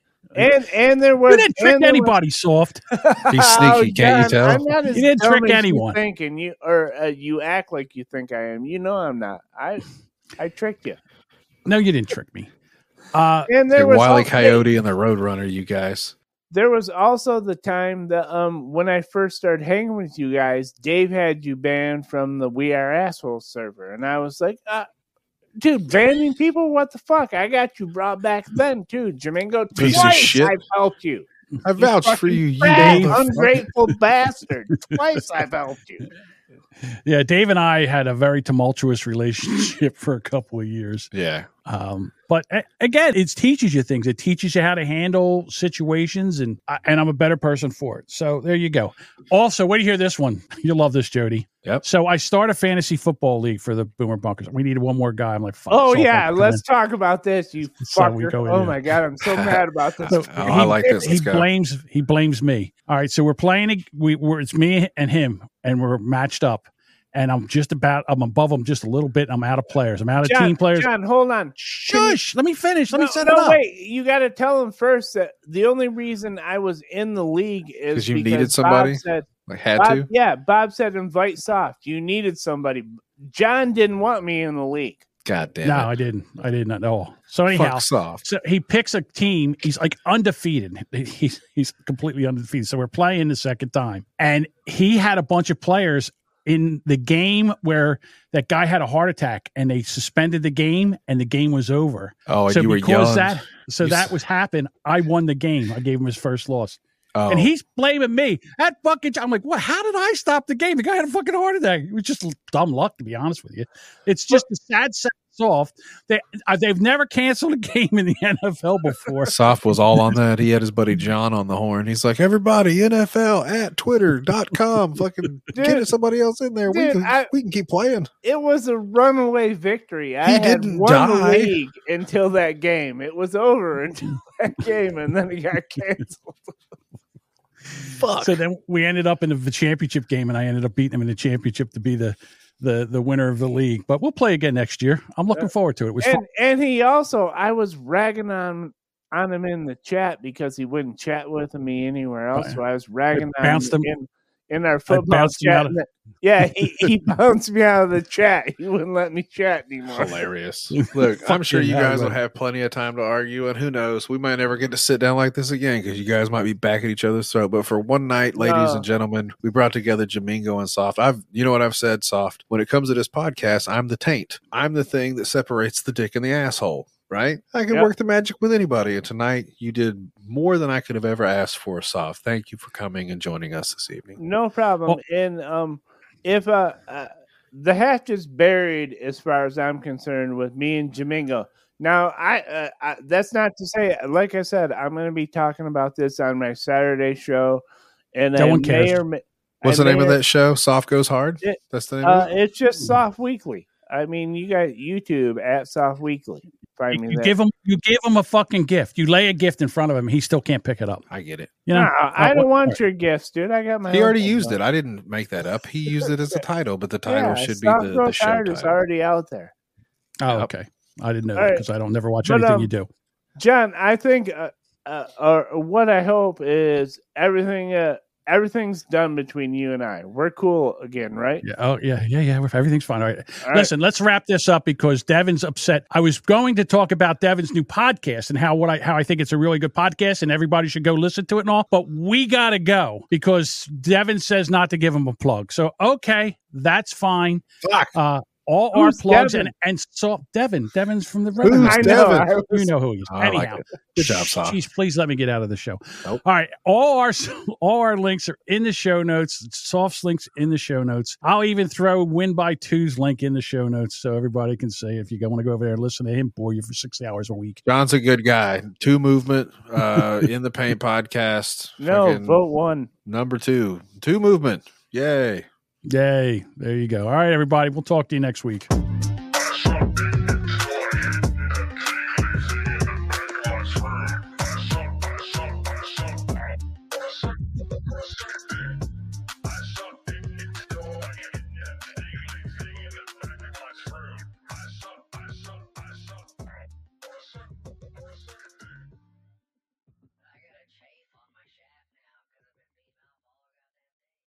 And and there was. You didn't trick anybody, was, Soft. He's sneaky, can't you tell? You didn't trick anyone. Thinking you or uh, you act like you think I am. You know I'm not. I I tricked you. No, you didn't trick me. Uh, and there was Wile E. Coyote and the Roadrunner. You guys. There was also the time that um when I first started hanging with you guys, Dave had you banned from the We Are Assholes server, and I was like, uh dude, banning people? What the fuck? I got you brought back then, too. Jamingo, piece twice of shit. I've helped you. I vouched for you, you bad, ungrateful bastard. Twice I've helped you. Yeah, Dave and I had a very tumultuous relationship for a couple of years. Yeah. Um, but a- again, it teaches you things. It teaches you how to handle situations, and I- and I'm a better person for it. So there you go. Also, wait to hear this one. You'll love this, Jody. Yep. So I start a fantasy football league for the Boomer Bunkers. We need one more guy. I'm like, fuck. Oh, so yeah. Let's in. talk about this. You so fucker. Oh, my God. I'm so mad about this. So oh, he, I like this. Let's he go. blames He blames me. All right. So we're playing. We, we're, it's me and him, and we're matched up. And I'm just about, I'm above them just a little bit. I'm out of players. I'm out of John, team players. John, hold on. Shush. Let me finish. Let no, me set no, it up. Wait. You got to tell him first that the only reason I was in the league is because you needed somebody. Bob said, like had Bob, to? Yeah. Bob said, invite Soft. You needed somebody. John didn't want me in the league. God damn it. No, I didn't. I didn't at all. So anyhow, soft. So he picks a team. He's like undefeated. He's he's completely undefeated. So we're playing the second time. And he had a bunch of players in the game where that guy had a heart attack and they suspended the game and the game was over. Oh, and so you because were that so you that s- was happened, I won the game. I gave him his first loss. Oh. And he's blaming me. That fucking, I'm like, what? How did I stop the game? The guy had a fucking heart attack. It was just dumb luck, to be honest with you. It's just a sad, sad soft. They, they've never canceled a game in the N F L before. Soft was all on that. He had his buddy John on the horn. He's like, everybody, N F L at twitter dot com. Fucking dude, get somebody else in there. Dude, we, can, I, we can keep playing. It was a runaway victory. I he had didn't won die. The league until that game. It was over until that game, and then it got canceled. Fuck. So then we ended up in the championship game, and I ended up beating him in the championship to be the the the winner of the league. But we'll play again next year. I'm looking yeah. forward to it. It was and, fun. And he also, I was ragging on on him in the chat because he wouldn't chat with me anywhere else. So I was ragging I on him in, in our football chat. Of- yeah, he, he bounced me out of the chat. He wouldn't let me chat anymore. Hilarious. Look, I'm sure you guys will have plenty of time to argue, and who knows, we might never get to sit down like this again because you guys might be back at each other's throat. But for one night, ladies uh, and gentlemen, we brought together Jamingo and Soft. I've, you know what I've said, Soft? When it comes to this podcast, I'm the taint. I'm the thing that separates the dick and the asshole. Right? I can yep. work the magic with anybody. And tonight you did more than I could have ever asked for, Soft. Thank you for coming and joining us this evening. No problem. Well, and um, if uh, uh, the hatch is buried, as far as I'm concerned, with me and Jamingo. Now, I, uh, I that's not to say, like I said, I'm going to be talking about this on my Saturday show. And no I one cares. May or may, What's I the name of that show? Soft Goes Hard? It, that's the name uh, of it? It's just Soft Weekly. I mean, you got YouTube at Soft Weekly. You, you give him, you give him a fucking gift. You lay a gift in front of him. He still can't pick it up. I get it. You know, no, I don't want part. Your gifts, dude. I got my. He already used it. I didn't make that up. He used it as a title, but the title yeah, should be the, the show title. It's already out there. Oh, okay. I didn't know all that because right. I don't never watch but, anything um, you do, John. I think, uh, uh, or what I hope is everything. Uh, Everything's done between you and I. We're cool again, right? Yeah. Oh, yeah, yeah, yeah. Everything's fine. All right. All Listen, right. let's wrap this up because Devin's upset. I was going to talk about Devin's new podcast and how what I how I think it's a really good podcast and everybody should go listen to it and all. But we gotta go because Devin says not to give him a plug. So okay, that's fine. Fuck. Uh, all Who's our plugs Devin? and and so Devin. Devin's from the Red Who's I Devin? Know. I you know who he is. I Anyhow, like good job, geez, please let me get out of the show. Nope. All right, all our all our links are in the show notes. Soft's links in the show notes. I'll even throw Win by Two's link in the show notes so everybody can say if you want to go over there and listen to him bore you for six hours a week. John's a good guy. Two Movement, uh, in the Paint podcast. No, vote one. Number two, Two Movement. Yay. Yay. There you go. All right, everybody. We'll talk to you next week.